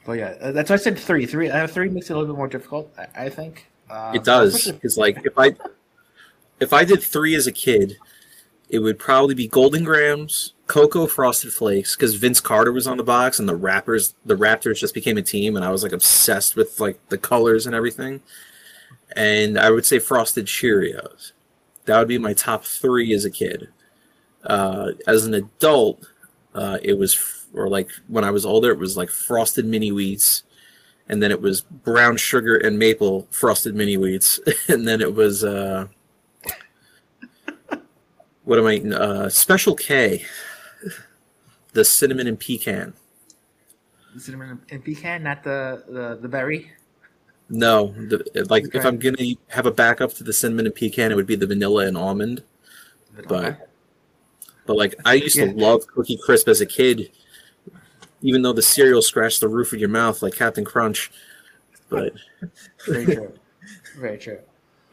But yeah, that's why I said three. Three. Uh, three makes it a little bit more difficult, I, I think. Um, it does. It's like if I, if I did three as a kid, it would probably be Golden Grahams, Cocoa Frosted Flakes, because Vince Carter was on the box, and the rappers, the Raptors just became a team, and I was like obsessed with like the colors and everything. And I would say Frosted Cheerios. That would be my top three as a kid. Uh, as an adult, uh, it was, f- or like when I was older, it was like Frosted Mini Wheats, and then it was brown sugar and maple Frosted Mini Wheats, and then it was, uh, what am I, uh, Special K, the cinnamon and pecan. The cinnamon and pecan, not the, the, the berry? No, the, like okay. If I'm going to have a backup to the cinnamon and pecan, it would be the vanilla and almond, okay. but... But, like, I used yeah. to love Cookie Crisp as a kid, even though the cereal scratched the roof of your mouth like Captain Crunch. But Very true. Very true.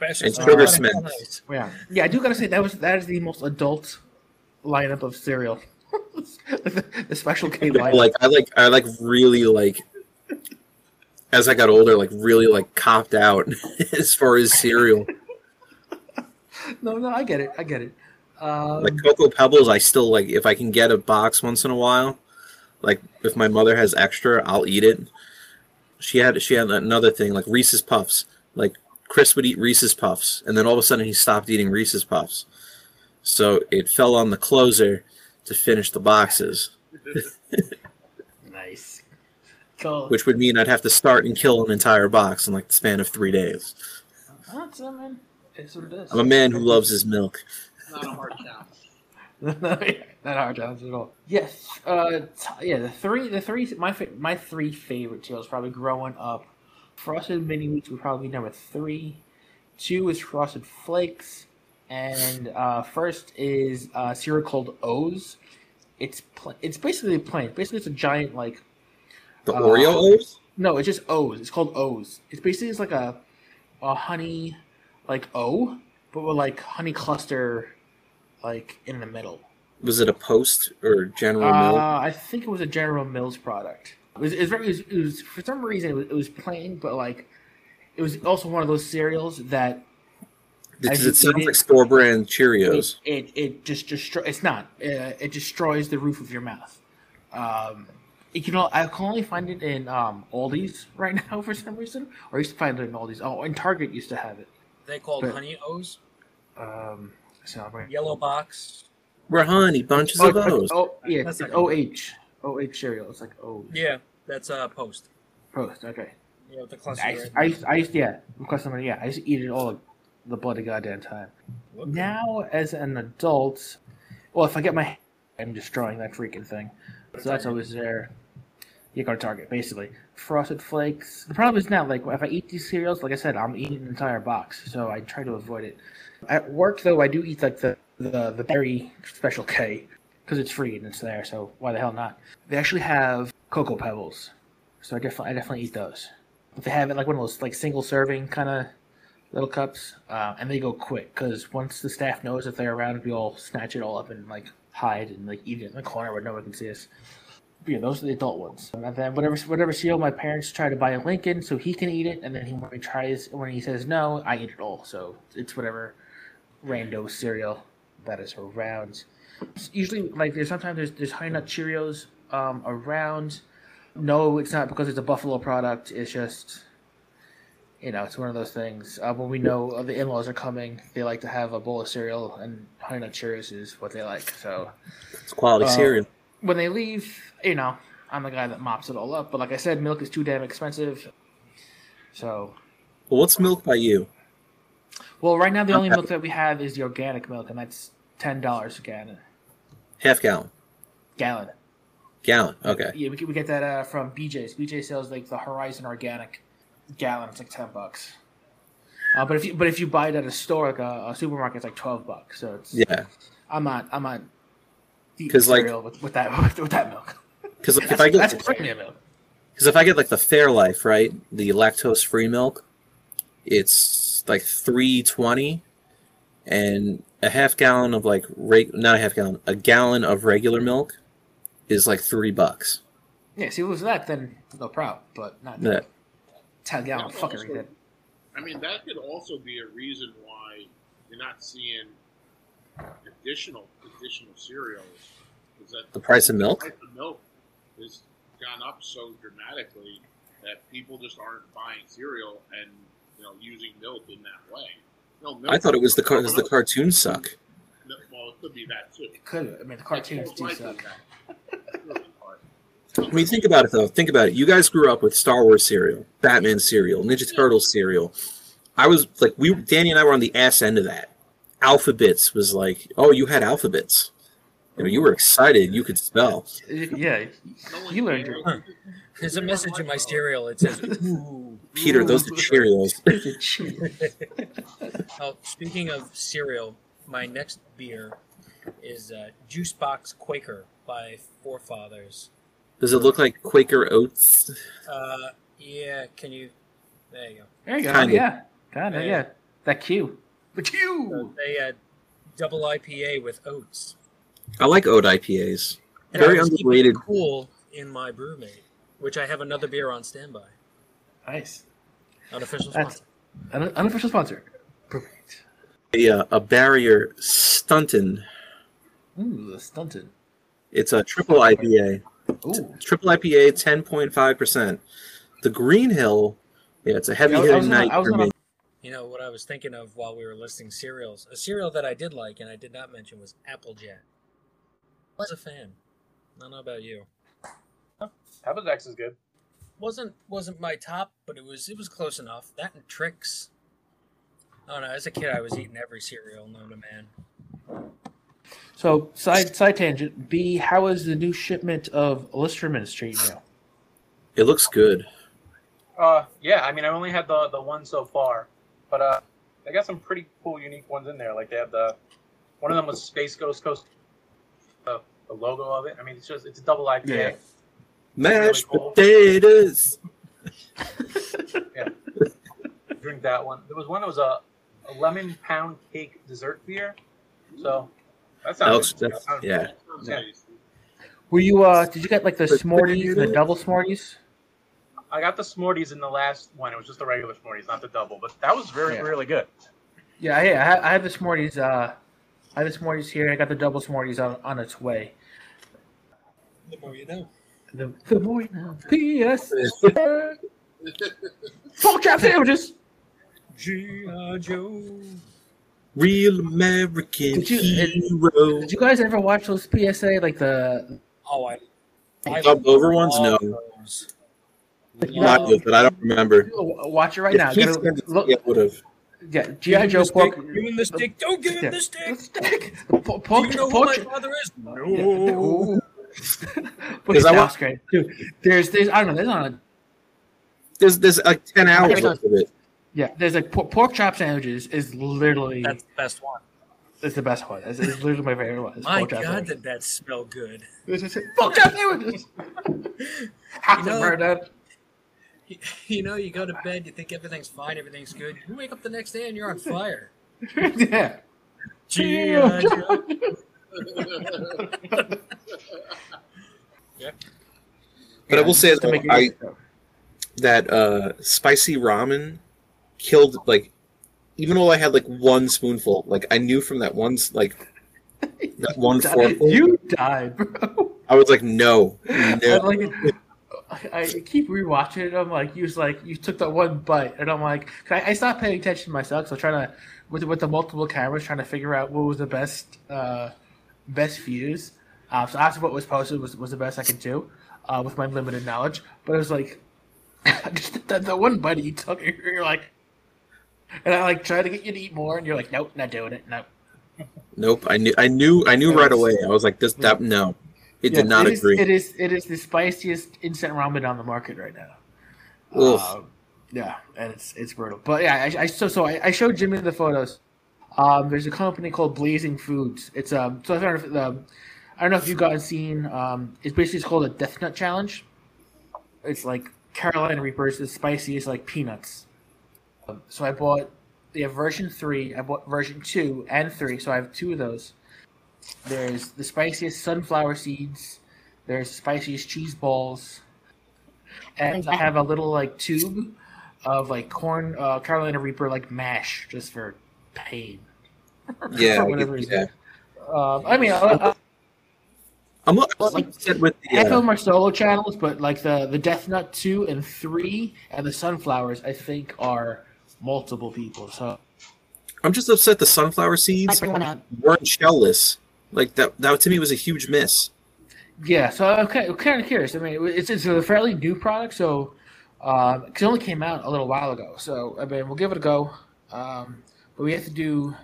And Sugar Smacks. Yeah. yeah, I do got to say, that was that is the most adult lineup of cereal. The Special K lineup. Like, I, like, I, like, really, like, as I got older, like, really, like, copped out as far as cereal. No, no, I get it. I get it. Um, like Cocoa Pebbles, I still like if I can get a box once in a while. Like if my mother has extra, I'll eat it. She had she had another thing like Reese's Puffs. Like Chris would eat Reese's Puffs, and then all of a sudden he stopped eating Reese's Puffs. So it fell on the closer to finish the boxes. Nice. Cool. Which would mean I'd have to start and kill an entire box in like the span of three days. That's it, man. It's what it is. I'm a man who loves his milk. Not a hard challenge. Not a hard challenge at all. Yes. Uh. T- yeah. The three. The three. My fa- my three favorite cereals probably growing up Frosted Mini Wheats would probably be number three. Two is Frosted Flakes. And uh, first is uh, cereal called O's. It's pl- it's basically plain. Basically, it's a giant, like... The uh, Oreo O's? No, it's just O's. It's called O's. It's basically it's like a, a honey, like, O, but with, like, honey cluster, like, in the middle. Was it a Post or General uh, Mills? I think it was a General Mills product. It was, it was, very, it was, it was for some reason, it was, it was plain, but, like, it was also one of those cereals that... Because it sounds it, like store brand Cheerios. It it, it just destroys. It's not. It, it destroys the roof of your mouth. Um, it can all, I can only find it in um, Aldi's right now for some reason. Or I used to find it in Aldi's. Oh, and Target used to have it. They called but, Honey O's. Um, right. Yellow box. We're honey bunches oh, of O's. Oh yeah, that's it's like O H O H cereal. It's like O. Yeah, that's uh Post. Post. Okay. Yeah, with the cluster. I used, I used, I used yeah, cluster. Yeah, I used to eat it all. The bloody goddamn time. Okay. Now, as an adult, well, if I get my, I'm destroying that freaking thing. So that's always there. You go to Target, basically. Frosted Flakes. The problem is now, like, if I eat these cereals, like I said, I'm eating an entire box, so I try to avoid it. At work, though, I do eat like the the, the berry Special K because it's free and it's there. So why the hell not? They actually have Cocoa Pebbles, so I definitely I definitely eat those. But they have it like one of those like single serving kind of. Little cups, uh, and they go quick because once the staff knows that they're around, we all snatch it all up and like hide and like eat it in the corner where no one can see us. But, yeah, those are the adult ones. And then whatever whatever cereal my parents try to buy a Lincoln so he can eat it, and then he, when he tries when he says no, I eat it all. So it's whatever rando cereal that is around. It's usually, like there's sometimes there's there's High Nut Cheerios um, around. No, it's not because it's a Buffalo product. It's just. You know, it's one of those things. Uh, when we know uh, the in-laws are coming, they like to have a bowl of cereal, and Honey Nut Cheerios is what they like. So it's quality uh, cereal. When they leave, you know, I'm the guy that mops it all up. But like I said, milk is too damn expensive. So, well, what's milk by you? Well, right now the I'm only happy. milk that we have is the organic milk, and that's ten dollars a gallon. Half gallon. Gallon. Gallon. Okay. Yeah, we we get that uh, from B J's. B J sells like the Horizon Organic. Gallon, it's like ten bucks. Uh, but if you but if you buy it at a store, like a, a supermarket, it's like twelve bucks. So it's yeah. I'm not I'm not deep like, with, with that with, with that milk. Because like, if I get that's premium milk. Because if I get like the Fairlife, right, the lactose free milk, it's like three twenty, and a half gallon of like reg- not a half gallon, a gallon of regular milk is like three bucks. Yeah, see, if it was that, then no problem, but not that. Yeah. Gallon, fuck also, everything. I mean, that could also be a reason why you're not seeing additional additional cereals. Is that the price of milk? The price of milk has gone up so dramatically that people just aren't buying cereal and you know using milk in that way. No, milk I thought it was the car- the cartoons suck. No, well, it could be that too. It could. I mean, the cartoons do suck. I mean, think about it, though. Think about it. You guys grew up with Star Wars cereal, Batman cereal, Ninja Turtles cereal. I was, like, we, Danny and I were on the ass end of that. Alphabets was like, oh, you had Alphabets. You know, you were excited. You could spell. Yeah. You learned it. There's a message in my cereal. It says, ooh. Peter, those are Cheerios. Oh, speaking of cereal, my next beer is uh, Juice Box Quaker by Forefathers. Does it look like Quaker Oats? Uh, yeah. Can you? There you go. There you go. Kinda. Yeah. Kind of. Yeah. yeah. That Q. The Q. So they had double I P A with oats. I like oat I P As. And very I was underrated. Cool in my brewmate, which I have another beer on standby. Nice. Unofficial sponsor. That's an unofficial sponsor. Perfect. A uh, a barrier Stuntin. Ooh, the Stuntin. It's a triple I P A. Ooh. Triple I P A, ten point five percent. The Green Hill, yeah, it's a heavy-hitting night for me. You know, what I was thinking of while we were listing cereals, a cereal that I did like and I did not mention was Applejack. I was a fan. I don't know about you. Applejack's is good. Wasn't wasn't my top, but it was it was close enough. That and Trix. I don't know, as a kid I was eating every cereal known to man. So, side side tangent, B, how is the new shipment of Listerman's treating you? It looks good. Uh, yeah, I mean, I only had the, the one so far, but uh, they got some pretty cool, unique ones in there. Like, they have the, one of them was Space Ghost Coast, the, the logo of it. I mean, it's just, it's a double I P A. Yeah. Mashed really cool. potatoes. Yeah. Drink that one. There was one that was a, a lemon pound cake dessert beer. So, that sounds good. Yeah. yeah. Were you, uh, did you get like the S'morties, the double S'morties? I got the S'morties in the last one. It was just the regular S'morties, not the double. But that was very, yeah. really good. Yeah, yeah. I, I have the S'morties. Uh, I have the S'morties here. I got the double S'morties on, on its way. The more you know. The, the more you know. P S Full cap sandwiches. G I. Joe. Real American did you, hero. Did you guys ever watch those P S A? Like the... Oh, I... I the over ones? No. Those. No. Not good, but I don't remember. Watch it right if now. Gotta, look, it would have. Yeah, G I. Joe pork. Give him the stick. Don't give him yeah. the stick. The stick. The pork, Do you know pork, who my father is? No. Because I watched it. Dude, there's, there's, I don't know. There's not a. There's, there's like ten hours of it. Yeah, there's like pork, pork chop sandwiches is literally. That's the best one. It's the best one. It's, it's literally my favorite one. It's my God, sandwiches. Did that smell good? Pork chop sandwiches. Hot to burn up. You know, you go to bed, you think everything's fine, everything's good. You wake up the next day and you're on fire. Yeah. Gee, uh, yeah. But I will say that, I, that uh, spicy ramen killed, like, even though I had, like, one spoonful, like, I knew from that one, like, that one forkful. You died, bro. I was like, no. No. I keep rewatching it. I'm like, you was like, you took that one bite, and I'm like, I, I stopped paying attention to myself. So trying to, with with the multiple cameras, trying to figure out what was the best, uh, best views. Uh, so after what was posted was, was the best I could do, uh, with my limited knowledge. But I was like, just that the one bite you took, and you're like, and I like tried to get you to eat more, and you're like, nope, not doing it, nope. Nope, I knew, I knew, I knew right away. I was like, this, that, no. It yeah, did not it is, agree. It is it is the spiciest instant ramen on the market right now. Um, yeah, and it's it's brutal. But yeah, I, I so so I, I showed Jimmy the photos. Um, there's a company called Blazing Foods. It's um so I don't know if, um, I don't know if you've gotten seen. Um, it's basically it's called a Death Nut Challenge. It's like Carolina Reapers. It's spicy. It's like peanuts. Um, so I bought they have version three. I bought version two and three. So I have two of those. There's the spiciest sunflower seeds. There's the spiciest cheese balls, and I have a little like tube of like corn uh, Carolina Reaper like mash just for pain. Yeah, whatever it is. Yeah. Um, I mean, uh, I'm upset with the, half of them are solo channels, but like the the Death Nut two and three and the sunflowers, I think, are multiple people. So. I'm just upset the sunflower seeds weren't shellless. Like that, that to me was a huge miss. Yeah, so I'm kind of curious. I mean, it's it's a fairly new product, so um, cause it only came out a little while ago. So I mean, we'll give it a go. Um, but we have to do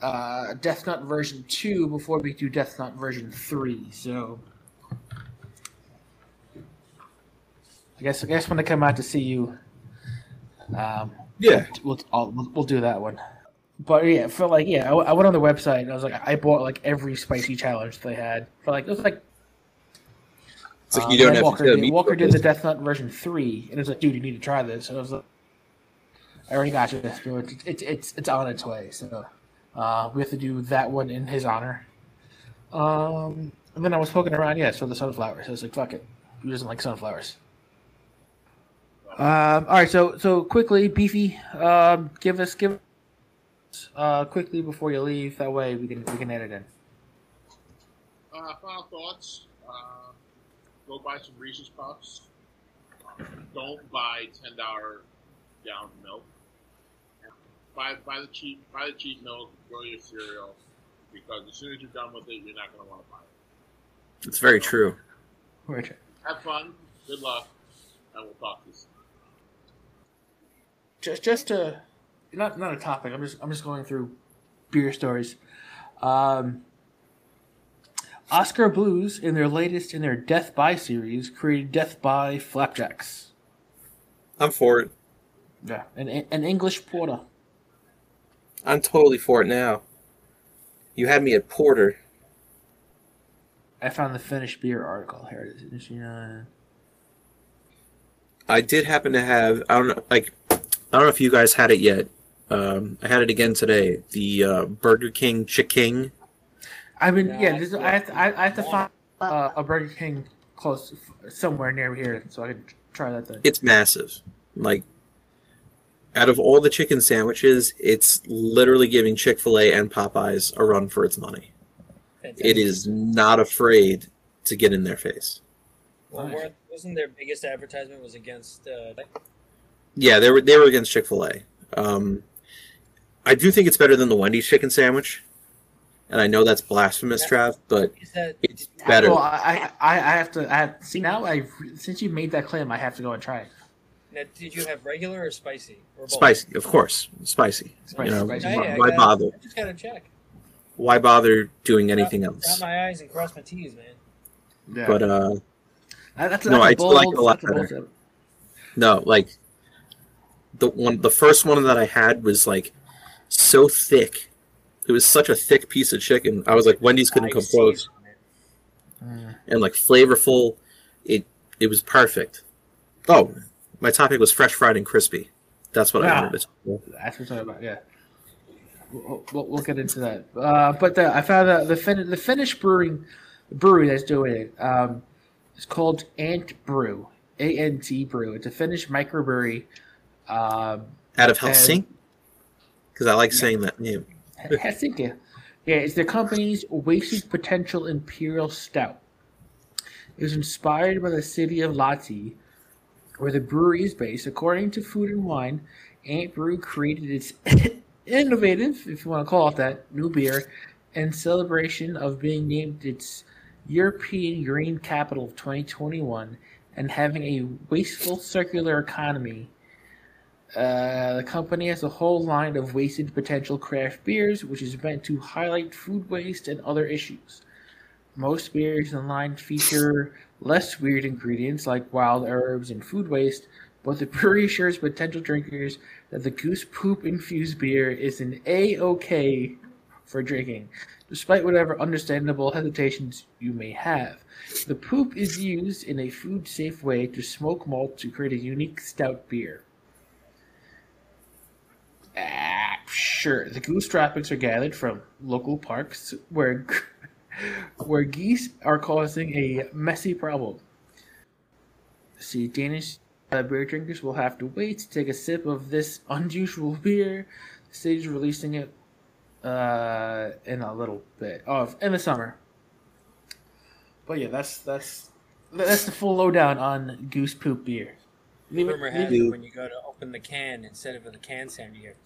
uh, Death Nut version two before we do Death Nut version three. So I guess I guess when I come out to see you. Um, Yeah, we'll, I'll, we'll do that one. But yeah, for like yeah, I, I went on the website and I was like, I bought like every spicy challenge they had. For like it was like, it's like um, you don't have Walker, to did, Walker did the Death Nut version three, and it was like, dude, you need to try this. And I was like, I already got you this, dude. It's it's it's, it's on its way. So uh, we have to do that one in his honor. Um, and then I was poking around, yeah. So the sunflowers. I was like, fuck it, who doesn't like sunflowers? Um, all right, so so quickly, Beefy, um, give us give us, uh, quickly before you leave. That way we can we can edit in. Uh, final thoughts: uh, go buy some Reese's Puffs. Um, don't buy ten dollar gallon milk. Buy buy the cheap buy the cheap milk. Grow your cereal because as soon as you're done with it, you're not going to want to buy it. It's very so, true. Very true. Have fun. Good luck, and we'll talk to you soon. Just, just to, not, not a topic. I'm just, I'm just going through beer stories. Um, Oscar Blues, in their latest in their Death By series, created Death By Flapjacks. I'm for it. Yeah, an an English porter. I'm totally for it now. You had me at porter. I found the finished beer article here. You know, I did happen to have. I don't know. Like, I don't know if you guys had it yet. Um, I had it again today. The uh, Burger King Chick-King. I mean, yeah. yeah this, I have to, I, I have to find uh, a Burger King close somewhere near here, so I can try that thing. It's massive. Like, out of all the chicken sandwiches, it's literally giving Chick-fil-A and Popeyes a run for its money. Fantastic. It is not afraid to get in their face. Well, nice. Wasn't their biggest advertisement was against? Uh... Yeah, they were they were against Chick-fil-A. Um, I do think it's better than the Wendy's chicken sandwich, and I know that's blasphemous, yeah. Trav, but that, it's better. Well, I, I, I have to I have, see now. I since you made that claim, I have to go and try it. Now, did you have regular or spicy? Or spicy, of course, spicy. spicy, you know, spicy. Why, yeah, why I bother? I just gotta check. Why bother doing anything got, else? Got my eyes and cross my T's, man. Yeah. But uh, that's, that's no, I bold, like it a lot better. No, like the one, the first one that I had was like so thick. It was such a thick piece of chicken. I was like, Wendy's couldn't come close. Mm. And like flavorful, it it was perfect. Oh, my topic was fresh fried and crispy. That's what yeah. I remember. That's what I'm talking about. Yeah, we'll, we'll, we'll get into that. Uh, but the, I found the the, fin- the Finnish brewing brewery that's doing it. Um, it's called Ant Brew, A N T Brew. It's a Finnish microbrewery. Um, Out of Helsinki, because I like yeah. saying that name. Helsinki. Yeah, it's the company's Wasted Potential Imperial Stout. It was inspired by the city of Lahti, where the brewery is based. According to Food and Wine, Ant Brew created its innovative, if you want to call it that, new beer in celebration of being named its European Green Capital of twenty twenty-one and having a wasteful circular economy. Uh, the company has a whole line of wasted potential craft beers, which is meant to highlight food waste and other issues. Most beers in the line feature less weird ingredients like wild herbs and food waste, but the brewery assures potential drinkers that the goose poop infused beer is an A-okay for drinking, despite whatever understandable hesitations you may have. The poop is used in a food-safe way to smoke malt to create a unique stout beer. Ah, sure. The goose droppings are gathered from local parks where where geese are causing a messy problem. See, Danish uh, beer drinkers will have to wait to take a sip of this unusual beer. The city's releasing it uh, in a little bit. Oh, in the summer. But yeah, that's that's that's the full lowdown on goose poop beer. Rumor has it when you go to open the can, instead of the can sound, you hear.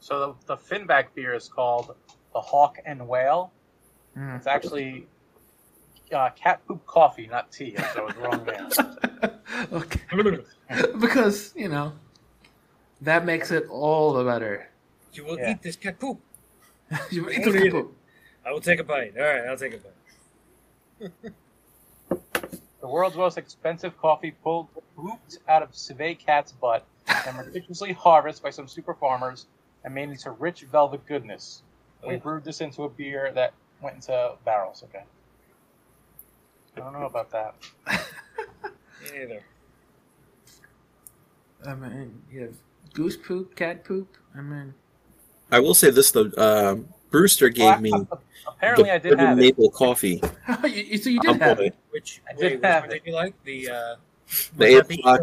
So the, the Finback beer is called the Hawk and Whale. Mm. It's actually uh, cat poop coffee, not tea. So I was wrong there. Okay. Because, you know, that makes it all the better. You will yeah. eat this cat poop. You will eat this cat poop. I will take a bite. All right, I'll take a bite. The world's most expensive coffee pulled pooped out of civet cat's butt and meticulously harvested by some super farmers and made into rich velvet goodness. We brewed this into a beer that went into barrels. Okay, I don't know about that. Me neither. I mean, you have goose poop, cat poop. I mean, I will say this though. Uh... Brewster gave well, I, me apparently the I did have maple it. coffee. you, so you did um, have it. Which I did wait, have which it. Did you like the uh, the eight o'clock?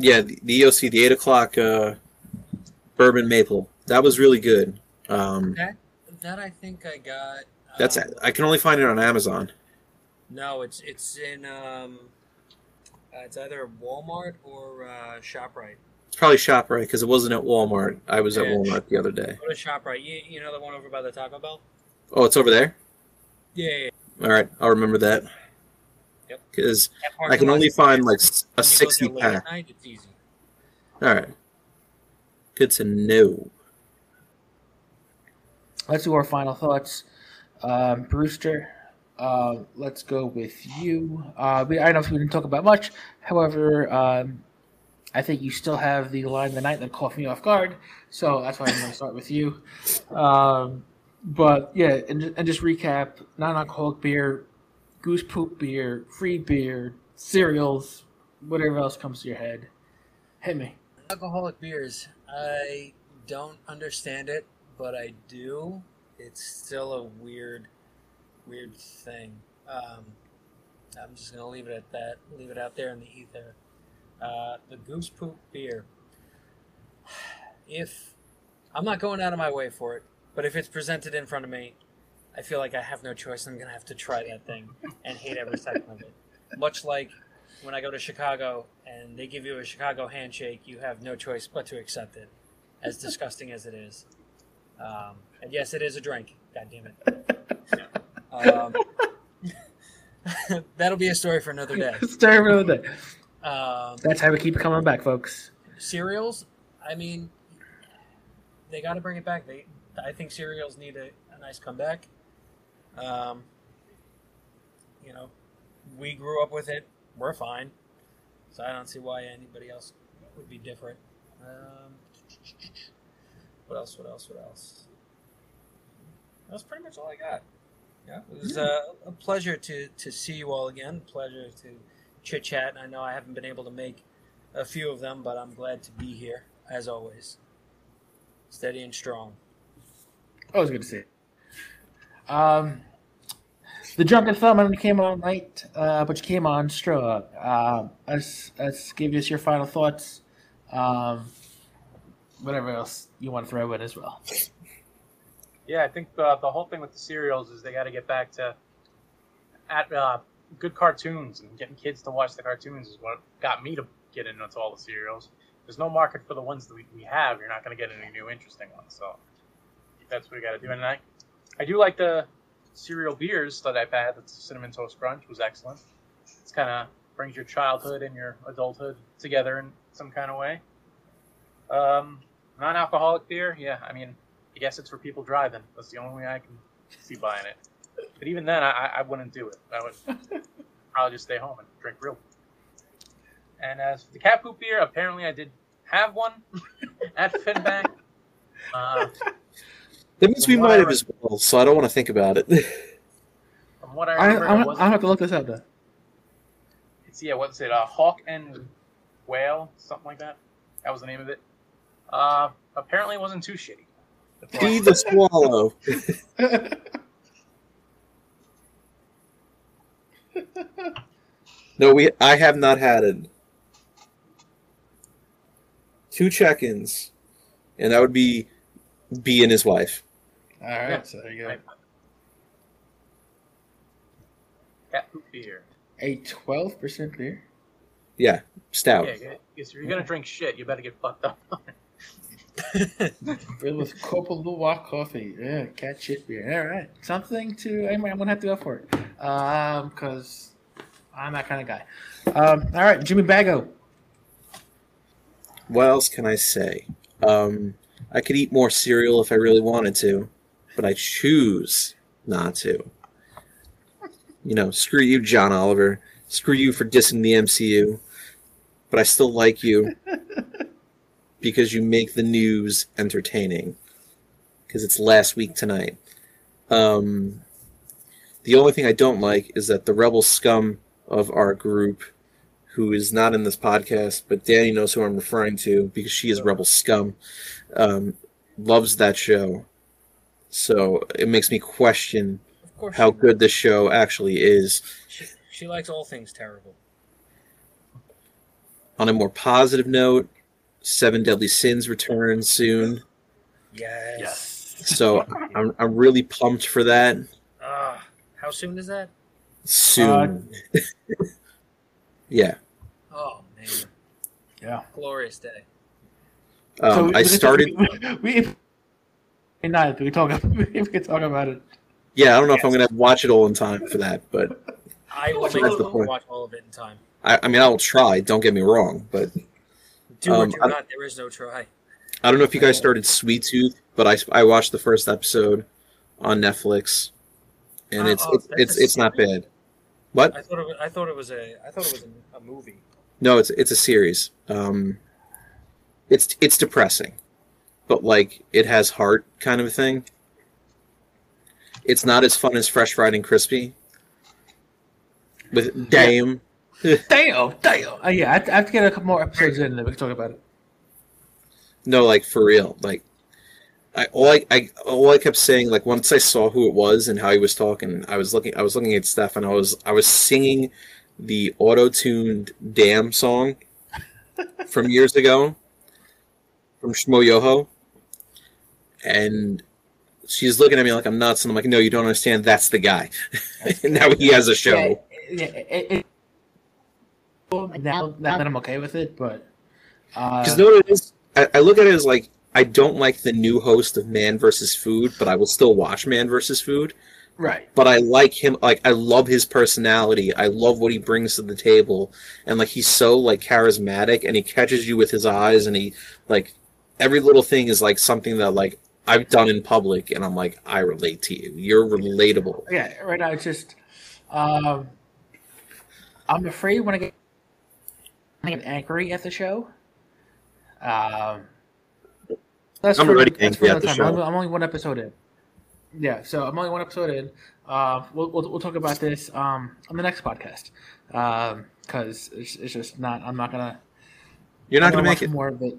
Yeah, the, the E O C, the eight o'clock uh, bourbon maple. That was really good. Um, that that I think I got. That's um, I can only find it on Amazon. No, it's it's in um, uh, it's either Walmart or uh, ShopRite. Probably ShopRite, because it wasn't at Walmart. I was yeah, at Walmart the other day. Go to ShopRite. You, you know the one over by the Taco Bell? Oh, it's over there? Yeah. yeah, yeah. All right. I'll remember that. Yep. Because I can only find, like, a sixty-pack. It's easy. All right. Good to know. Let's do our final thoughts. Um, Brewster, Uh, let's go with you. Uh, we, I don't know if we didn't talk about much. However, um, I think you still have the line of the night that caught me off guard. So that's why I'm going to start with you. Um, but, yeah, and, and just recap. Non-alcoholic beer, goose poop beer, free beer, cereals, whatever else comes to your head. Hit me. Alcoholic beers. I don't understand it, but I do. It's still a weird... weird thing. Um, I'm just going to leave it at that. Leave it out there in the ether. Uh, the goose poop beer. If I'm not going out of my way for it, but if it's presented in front of me, I feel like I have no choice. I'm going to have to try that thing and hate every second of it. Much like when I go to Chicago and they give you a Chicago handshake, you have no choice but to accept it, as disgusting as it is. Um, and yes, it is a drink. God damn it. Yeah. Um, that'll be a story for another day. Story for another day. Um, That's how we keep coming back, folks. Cereals, I mean, they got to bring it back. They, I think cereals need a, a nice comeback. Um, you know, we grew up with it. We're fine, so I don't see why anybody else would be different. Um, what else? What else? What else? That's pretty much all I got. Yeah, it was uh, a pleasure to, to see you all again. Pleasure to chit-chat. I know I haven't been able to make a few of them, but I'm glad to be here, as always. Steady and strong. Always good to see you. Um, the Drunken Thumb only came on late, uh, but you came on strong. Uh, let's, let's give us your final thoughts. Um, whatever else you want to throw in as well. Yeah, I think the, the whole thing with the cereals is they got to get back to at uh, good cartoons, and getting kids to watch the cartoons is what got me to get into all the cereals. There's no market for the ones that we, we have. You're not going to get any new interesting ones, so that's what we got to do. And I, I do like the cereal beers that I've had. The Cinnamon Toast Crunch was excellent. It's kind of brings your childhood and your adulthood together in some kind of way. Um, non-alcoholic beer, yeah, I mean... I guess it's for people driving. That's the only way I can see buying it. But even then, I, I wouldn't do it. I would probably just stay home and drink real. And as for the cat poop beer, apparently I did have one at Finback. Uh, that means we might have as well, so I don't want to think about it. From what I remember, I, I'm, it wasn't, I'm gonna have to look this up though. It's yeah, what's it? Uh, Hawk and Whale, something like that. That was the name of it. Uh, apparently, it wasn't too shitty. Be the swallow. No, we. I have not had it. Two check-ins, and that would be B and his wife. All right, yeah. So there you go. Cat poop beer. A twelve percent beer. Yeah, stout. Yeah, if you're gonna drink shit, you better get fucked up. It was Copa Luwak coffee. Yeah, cat shit beer. All right. Something to... I'm going to have to go for it. Because um, I'm that kind of guy. Um, all right, Jimmy Bago. What else can I say? Um, I could eat more cereal if I really wanted to, but I choose not to. You know, screw you, John Oliver. Screw you for dissing the M C U. But I still like you. Because you make the news entertaining. Because it's last week tonight. Um, the only thing I don't like is that the rebel scum of our group, who is not in this podcast, but Danny knows who I'm referring to, because she is rebel scum, um, loves that show. So it makes me question how good this show actually is. She, she likes all things terrible. On a more positive note, Seven Deadly Sins returns soon. Yes. yes. So I'm I'm really pumped for that. Uh, how soon is that? Soon. Uh, yeah. Oh man. Yeah. Glorious day. Um, so I started. We we not we talk we can talk about it. Yeah, I don't know yes. if I'm gonna watch it all in time for that, but I will make the point. Watch all of it in time. I, I mean, I will try. Don't get me wrong, but. Do or um, do not, there is no try. I don't know if you guys started Sweet Tooth, but I, I watched the first episode on Netflix. and oh, it's oh, it's it's, it's not bad. What? I thought it was, I thought it was a I thought it was a movie. No, it's it's a series. Um, it's it's depressing, but like it has heart, kind of a thing. It's not as fun as Fresh Fried and Crispy. With damn, damn, damn. Uh, yeah, I have to get a couple more episodes in, and we can talk about it. No, like for real. Like I all I, I all I kept saying, like once I saw who it was and how he was talking, I was looking I was looking at Steph, and I was I was singing the auto-tuned damn song from years ago from Shmo Yoho, and she's looking at me like I'm nuts, and I'm like, no, you don't understand. That's the guy. And now he has a show. Yeah, it, it, it, now, now that I'm okay with it, but because uh, no, it is. I, I look at it as like I don't like the new host of Man versus. Food, but I will still watch Man versus. Food. Right. But I like him. Like I love his personality. I love what he brings to the table, and like he's so like charismatic, and he catches you with his eyes, and he like every little thing is like something that like I've done in public, and I'm like I relate to you. You're relatable. Yeah. Right now it's just. Um... I'm afraid when I get angry at the show. Um, that's I'm already angry at the time. show. I'm, I'm only one episode in. Yeah, so I'm only one episode in. Uh, we'll, we'll we'll talk about this um, on the next podcast because um, it's, it's just not. I'm not gonna. You're not gonna, gonna make it more of it.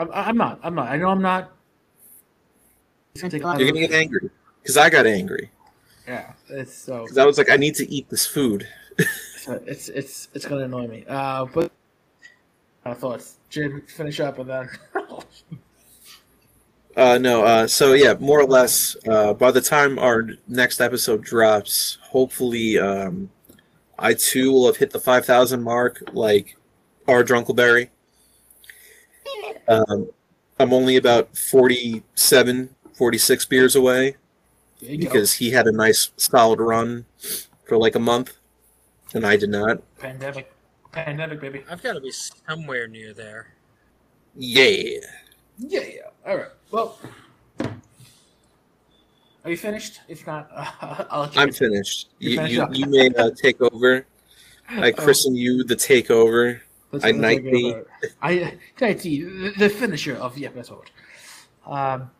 I'm, I'm not. I'm not. I know I'm not. You're gonna get angry because I got angry. Yeah, it's so. Because I was like, I need to eat this food. So it's it's it's gonna annoy me. Uh, but I thought, Jim, finish up and then. uh no. Uh, so yeah, more or less. Uh, by the time our next episode drops, hopefully, um, I too will have hit the five thousand mark, like our Drunkleberry. Um, I'm only about forty-seven, forty-six beers away, because go. He had a nice solid run for like a month. And I did not. Pandemic. Pandemic, baby. I've got to be somewhere near there. Yeah. Yeah, yeah. All right. Well, are you finished? If not, uh, I'll let you I'm finish. finished. You, finished you, you may uh, take over. I christen oh. you the takeover. Let's I knight thee. I knight thee, the finisher of the episode. Um,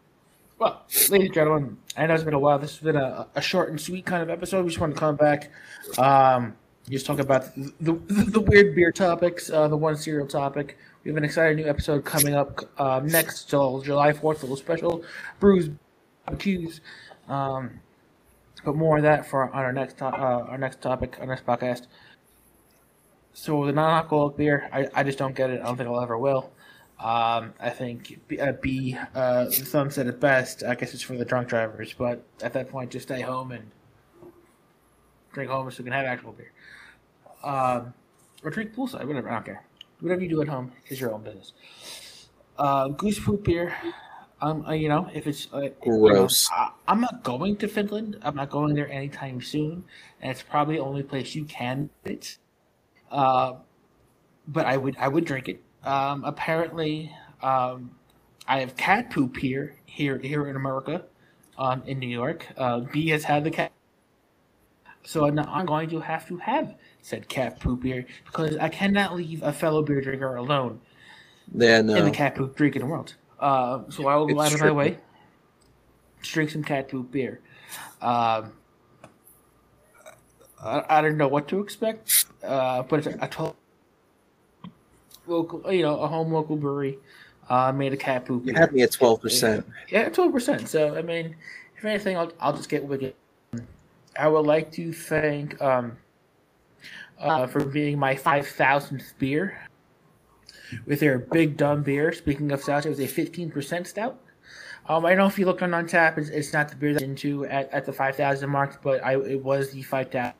well, ladies and gentlemen, I know it's been a while. This has been a, a short and sweet kind of episode. We just want to come back. Um, Just talk about the, the the weird beer topics, uh, the one cereal topic. We have an exciting new episode coming up uh, next till July fourth, a little special brews, barbecues, um, but more of that for our, on our next to- uh, our next topic, our next podcast. So the non-alcoholic beer, I, I just don't get it. I don't think I'll ever will. Um, I think B, uh, B uh, some said it best. I guess it's for the drunk drivers, but at that point, just stay home and drink home so we can have actual beer. Um, or drink poolside, whatever, I don't care. Whatever you do at home is your own business. Uh, goose poop beer, um, uh, you know, if it's... Uh, Gross. You know, I, I'm not going to Finland. I'm not going there anytime soon. And it's probably the only place you can get it. Uh, but I would I would drink it. Um, apparently, um, I have cat poop here, here, here in America, um, in New York. Uh, B has had the cat. So I'm, not, I'm going to have to have said cat poop beer because I cannot leave a fellow beer drinker alone yeah, no. in the cat poop drinking world. Uh, so I will go out of my way to drink some cat poop beer. Um, I, I don't know what to expect, uh, but it's, I told local, you know, a home local brewery uh, made a cat poop beer. You had me at twelve percent. Yeah, twelve percent. So I mean, if anything, I'll I'll just get wicked. I would like to thank um, uh, for being my five thousandth beer with their Big Dumb Beer. Speaking of stout, it was a fifteen percent stout. Um, I don't know if you look on Untap, it's, it's not the beer that's into at, at the five thousand mark, but I, it was the five thousand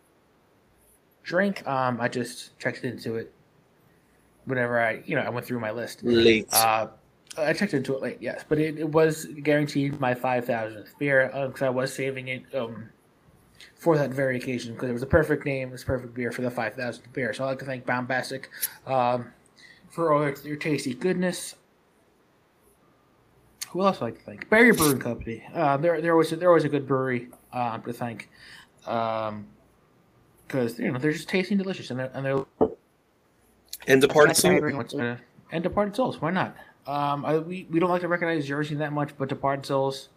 drink. Um, I just checked into it whenever I, you know, I went through my list. Late. Uh, I checked into it late, yes, but it, it was guaranteed my five thousandth beer because um, I was saving it. Um, for that very occasion, because it was a perfect name, it was perfect beer for the five thousandth beer. So I'd like to thank Bombastic um, for all your tasty goodness. Who else would I like to thank? Barrier Brewing Company. Uh, they're, they're, always, they're always a good brewery. uh, to thank, um, because you know they're just tasting delicious, and they're and they're and departed souls. And departed souls. Why not? Um, I, we we don't like to recognize Jersey that much, but departed souls.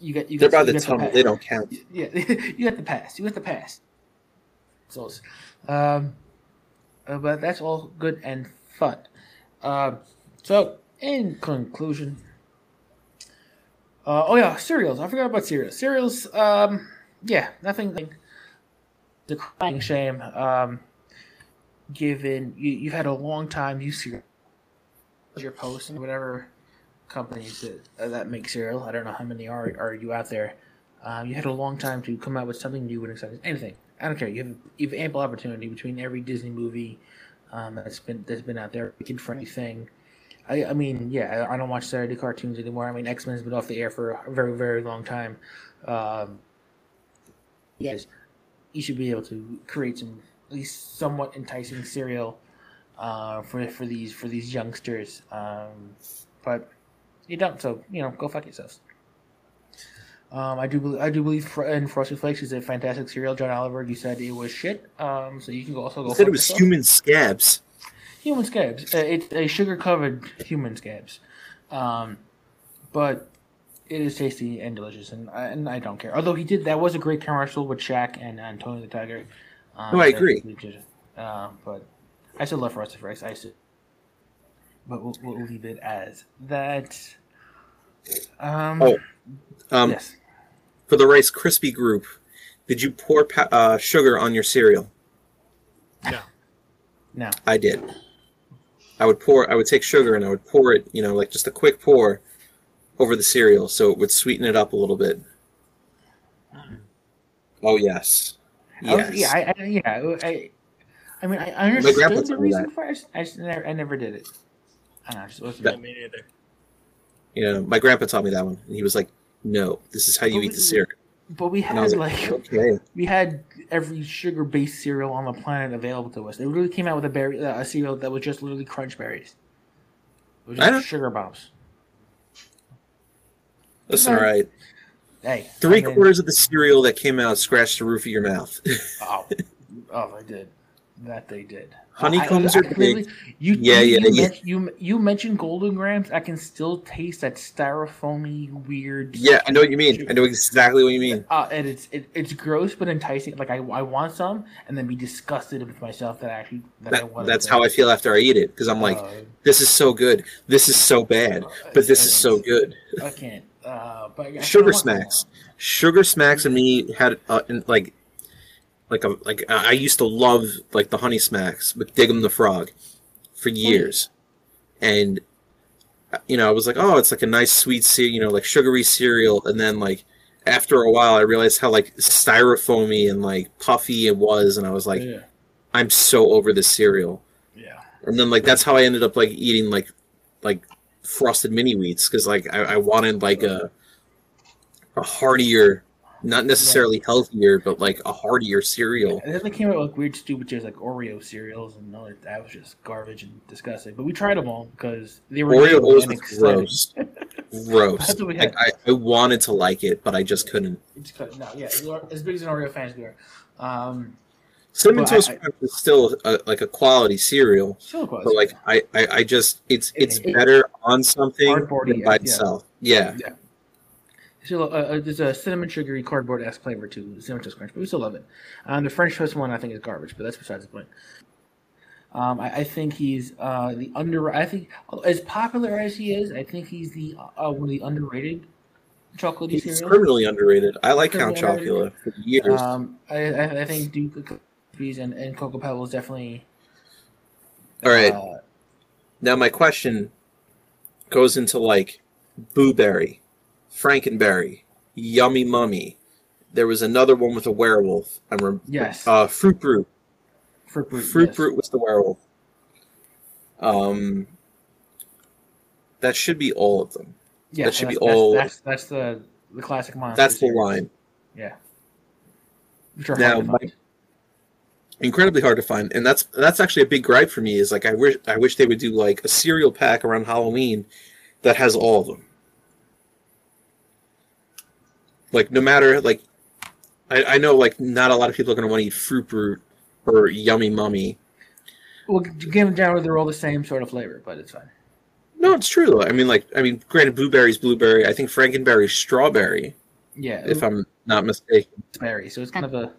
You got you. They're got, by you the tunnel. The they don't count. Yeah, you got the pass. You got the pass. Souls, um, but that's all good and fun. Uh, so in conclusion. Uh, oh yeah, cereals. I forgot about cereals. Cereals, um, yeah, nothing. nothing the crying shame, um, given you, you've had a long time. You see your posts and whatever companies that uh, that make cereal. I don't know how many are are you out there. Um, you had a long time to come out with something new and exciting. Anything. I don't care. You have you have ample opportunity between every Disney movie um, that's been that's been out there. Kid friendly thing. I, I mean, yeah, I don't watch Saturday cartoons anymore. I mean, X-Men has been off the air for a very, very long time. Um, yes, you should be able to create some at least somewhat enticing cereal uh, for for these for these youngsters. Um, but you don't, so you know, go fuck yourselves. Um, I do believe I do believe in Frosted Flakes is a fantastic cereal. John Oliver, you said it was shit. Um, so you can also go. I said it was yourself. Human scabs. Human scabs. Uh, it's a sugar-covered human scabs, um, but it is tasty and delicious, and I, and I don't care. Although he did, that was a great commercial with Shaq and, and Tony the Tiger. Um, oh, I agree. Uh, but I still love Frosted Flakes. I still, but we'll, we'll leave it as that. Um, oh, um, yes. For the Rice Krispie group, did you pour pa- uh, sugar on your cereal? No. No, I did. I would pour. I would take sugar and I would pour it, you know, like just a quick pour over the cereal, so it would sweeten it up a little bit. Oh yes, yes. I was, yeah, I, I, yeah. I, I mean, I, I understood the reason that. for it. I, just, I, never, I never did it. I don't know. I just wasn't that, me neither. You know, my grandpa taught me that one, and he was like, "No, this is how you but eat we, the cereal." But we had like, like okay. we had every sugar-based cereal on the planet available to us. They literally came out with a, berry, uh, a cereal that was just literally crunch berries. It was just sugar bombs. Listen, all right. Hey, Three I mean, quarters of the cereal that came out scratched the roof of your mouth. oh, oh, I did. That they did. Honeycombs I, I, I are big. You, yeah, you, yeah, you, yeah. Men- you, you mentioned Golden Grahams. I can still taste that styrofoamy, weird. Yeah, I know what you mean. I know exactly what you mean. Uh, and it's it, it's gross but enticing. Like I, I want some, and then be disgusted with myself that I actually that, that I want. That's how I feel after I eat it because I'm like, uh, this is so good. This is so bad, but this is so good. I can't. Uh, but I Sugar Smacks. Sugar Smacks and me had uh, and, like. Like a, like I used to love like the Honey Smacks with Dig'em the Frog for years, and you know I was like, oh, it's like a nice sweet cereal, you know, like sugary cereal. And then like after a while, I realized how like styrofoamy and like puffy it was, and I was like, yeah. I'm so over this cereal. Yeah. And then like that's how I ended up like eating like like Frosted Mini Wheats because like I, I wanted like a a heartier. Not necessarily yeah. healthier, but like a heartier cereal. And then they came out with weird, stupid things like Oreo cereals, and all that. That was just garbage and disgusting. But we tried them all because they were Oreo was gross. gross. That's what we had. Like, I, I wanted to like it, but I just yeah. couldn't. It's, no, yeah, as big as an Oreo fan as we are. Um, Cinnamon Toast Crunch is still a, like a quality cereal. Still a quality. But like I, I, I just it's it's it, better it, on something than by itself. Yeah. yeah. yeah. Still, uh, there's a cinnamon sugary cardboard-esque flavor to Cinnamon Toast Crunch, but we still love it. Um, the French Toast one, I think, is garbage, but that's besides the point. Um, I, I think he's uh, the under. I think as popular as he is, I think he's the uh, one of the underrated chocolatey he's cereals. He's criminally underrated. I like Count Chocula for years. Um, I, I think Duke and and Cocoa Pebbles definitely. All right. Uh, now my question goes into like Booberry. Frankenberry, Yummy Mummy. There was another one with a werewolf. I remember. Yes. Uh, Fruit Brute. Fruit Brute. Fruit yes. Brute was the werewolf. Um, that should be all of them. Yeah, that should that's, be that's, all. That's, that's the the classic line. That's the line. Yeah. Which are now, hard incredibly hard to find, and that's that's actually a big gripe for me. Is like I wish I wish they would do like a cereal pack around Halloween that has all of them. Like, no matter, like, I, I know, like, not a lot of people are going to want to eat Fruit Brute or Yummy Mummy. Well, get them down where they're all the same sort of flavor, but it's fine. No, it's true, though. I mean, like, I mean, granted, blueberry's blueberry. I think Frankenberry's strawberry. Yeah. If I'm not mistaken. Berry, so it's kind of a...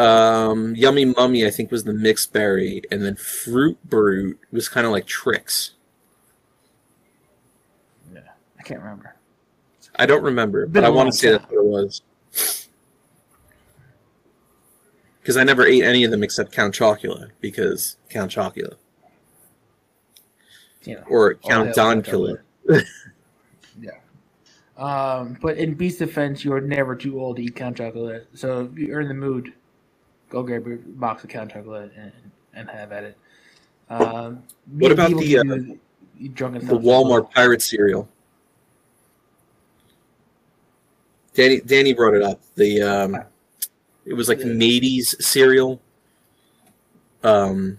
Um, Yummy Mummy, I think, was the mixed berry, and then Fruit Brute was kind of like Trix. Yeah, I can't remember. I don't remember, but I want to say that's what it was. Because I never ate any of them except Count Chocula, because Count Chocula. You know, or Count Don Killer. Yeah. Um, but in Beast's defense, you're never too old to eat Count Chocula, so if you're in the mood, go grab a box of Count Chocula and, and have at it. Um, what about the, uh, do, the Walmart well. Pirate cereal? Danny Danny brought it up. The um, it was like an eighties cereal. Um,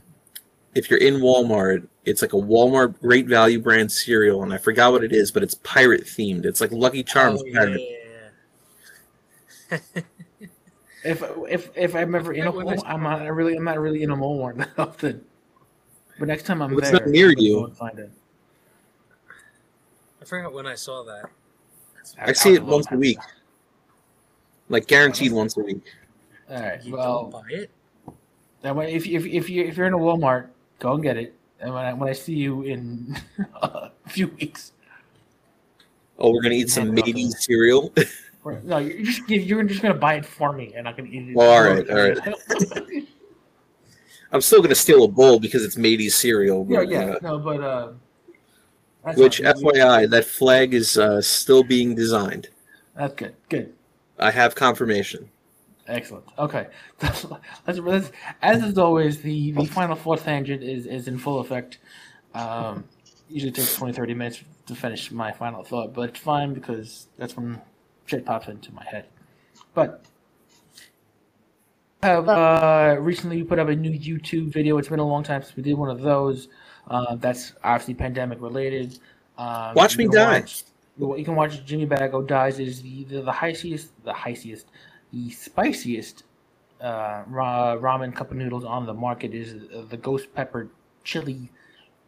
if you're in Walmart, it's like a Walmart Great Value brand cereal, and I forgot what it is, but it's pirate themed. It's like Lucky Charms. Oh, yeah. If if if I'm ever in a Walmart, I'm not I really I'm not really in a Walmart that often. But next time I'm well, there, it's not near you. Go find it. I forgot when I saw that. I, I see it once a week, that. Like guaranteed once a week. All right. You well, don't buy it. That way, if if if you if you're in a Walmart, go and get it. And when I when I see you in a few weeks, oh, we're gonna eat some eighties cereal. No, you're just you're just gonna buy it for me, and I'm gonna eat it. Well, all right, all right. I'm still gonna steal a bowl because it's Matey's cereal. Yeah, but, yeah, uh, no, but uh, which F Y I, that flag is uh, still being designed. That's good. Good. I have confirmation. Excellent. Okay. That's, that's, that's, as is always, the, the final four tangent is is in full effect. Um, usually takes twenty, thirty minutes to finish my final thought, but it's fine because that's when shit pops into my head. But I have uh, recently put up a new YouTube video. It's been a long time since we did one of those. Uh, that's obviously pandemic related. Um, watch me die. Watch, you can watch Jimmy Bagadoos Dies. It is the the, the heisiest, the heisiest, the spiciest uh, ramen cup of noodles on the market. It is the Ghost Pepper Chili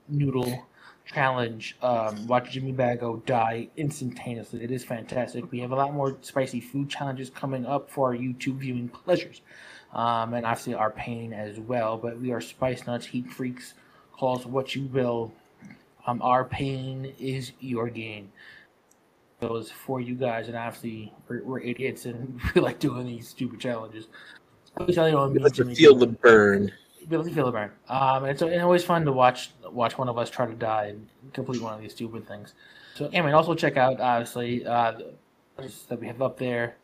Noodle Challenge. Um, watch Jimmy Bagadoos die instantaneously. It is fantastic. We have a lot more spicy food challenges coming up for our YouTube viewing pleasures, um, and obviously our pain as well. But we are spice nuts, heat freaks, calls what you will. Um, our pain is your gain. Those for you guys, and obviously we're, we're idiots and we like doing these stupid challenges. We like to feel the burn. We like to feel the burn. Um, and it's, it's always fun to watch watch one of us try to die and complete one of these stupid things. So anyway, also check out obviously uh, the that we have up there.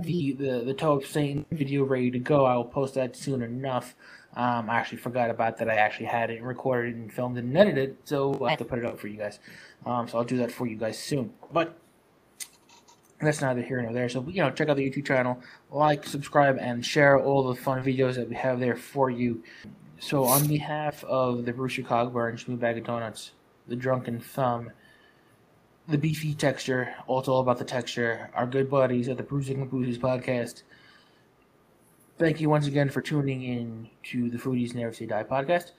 The the the Toe of Satan video ready to go. I will post that soon enough. Um, I actually forgot about that. I actually had it recorded and filmed and edited it, so I have to put it up for you guys. Um, so I'll do that for you guys soon. But that's neither here nor there. So you know, check out the YouTube channel, like, subscribe, and share all the fun videos that we have there for you. So on behalf of the Brewster Cogburn, Jimmy Bag of Donuts, the Drunken Thumb, the Beefy Texture, all it's all about the texture, our good buddies at the Bruising and Boozies podcast. Thank you once again for tuning in to the Foodies Never Say Die podcast.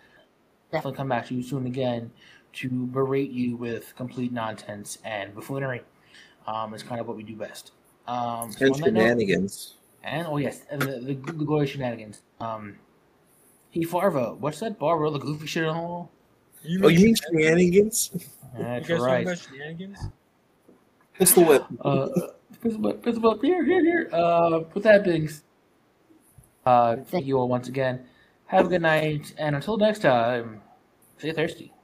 Definitely come back to you soon again to berate you with complete nonsense and buffoonery. Um, it's kind of what we do best. Um, so and shenanigans. Note, and, oh yes, and the, the, the glory shenanigans. Um, hey Farvo, what's that bar where all the goofy shit on the wall? You oh, you mean shenanigans? That's you guys right. About shenanigans? Pistol whip. Uh, pistol whip, pistol whip. Here, here, here. Uh, with that being said, Uh, thank you all once again. Have a good night, and until next time, stay thirsty.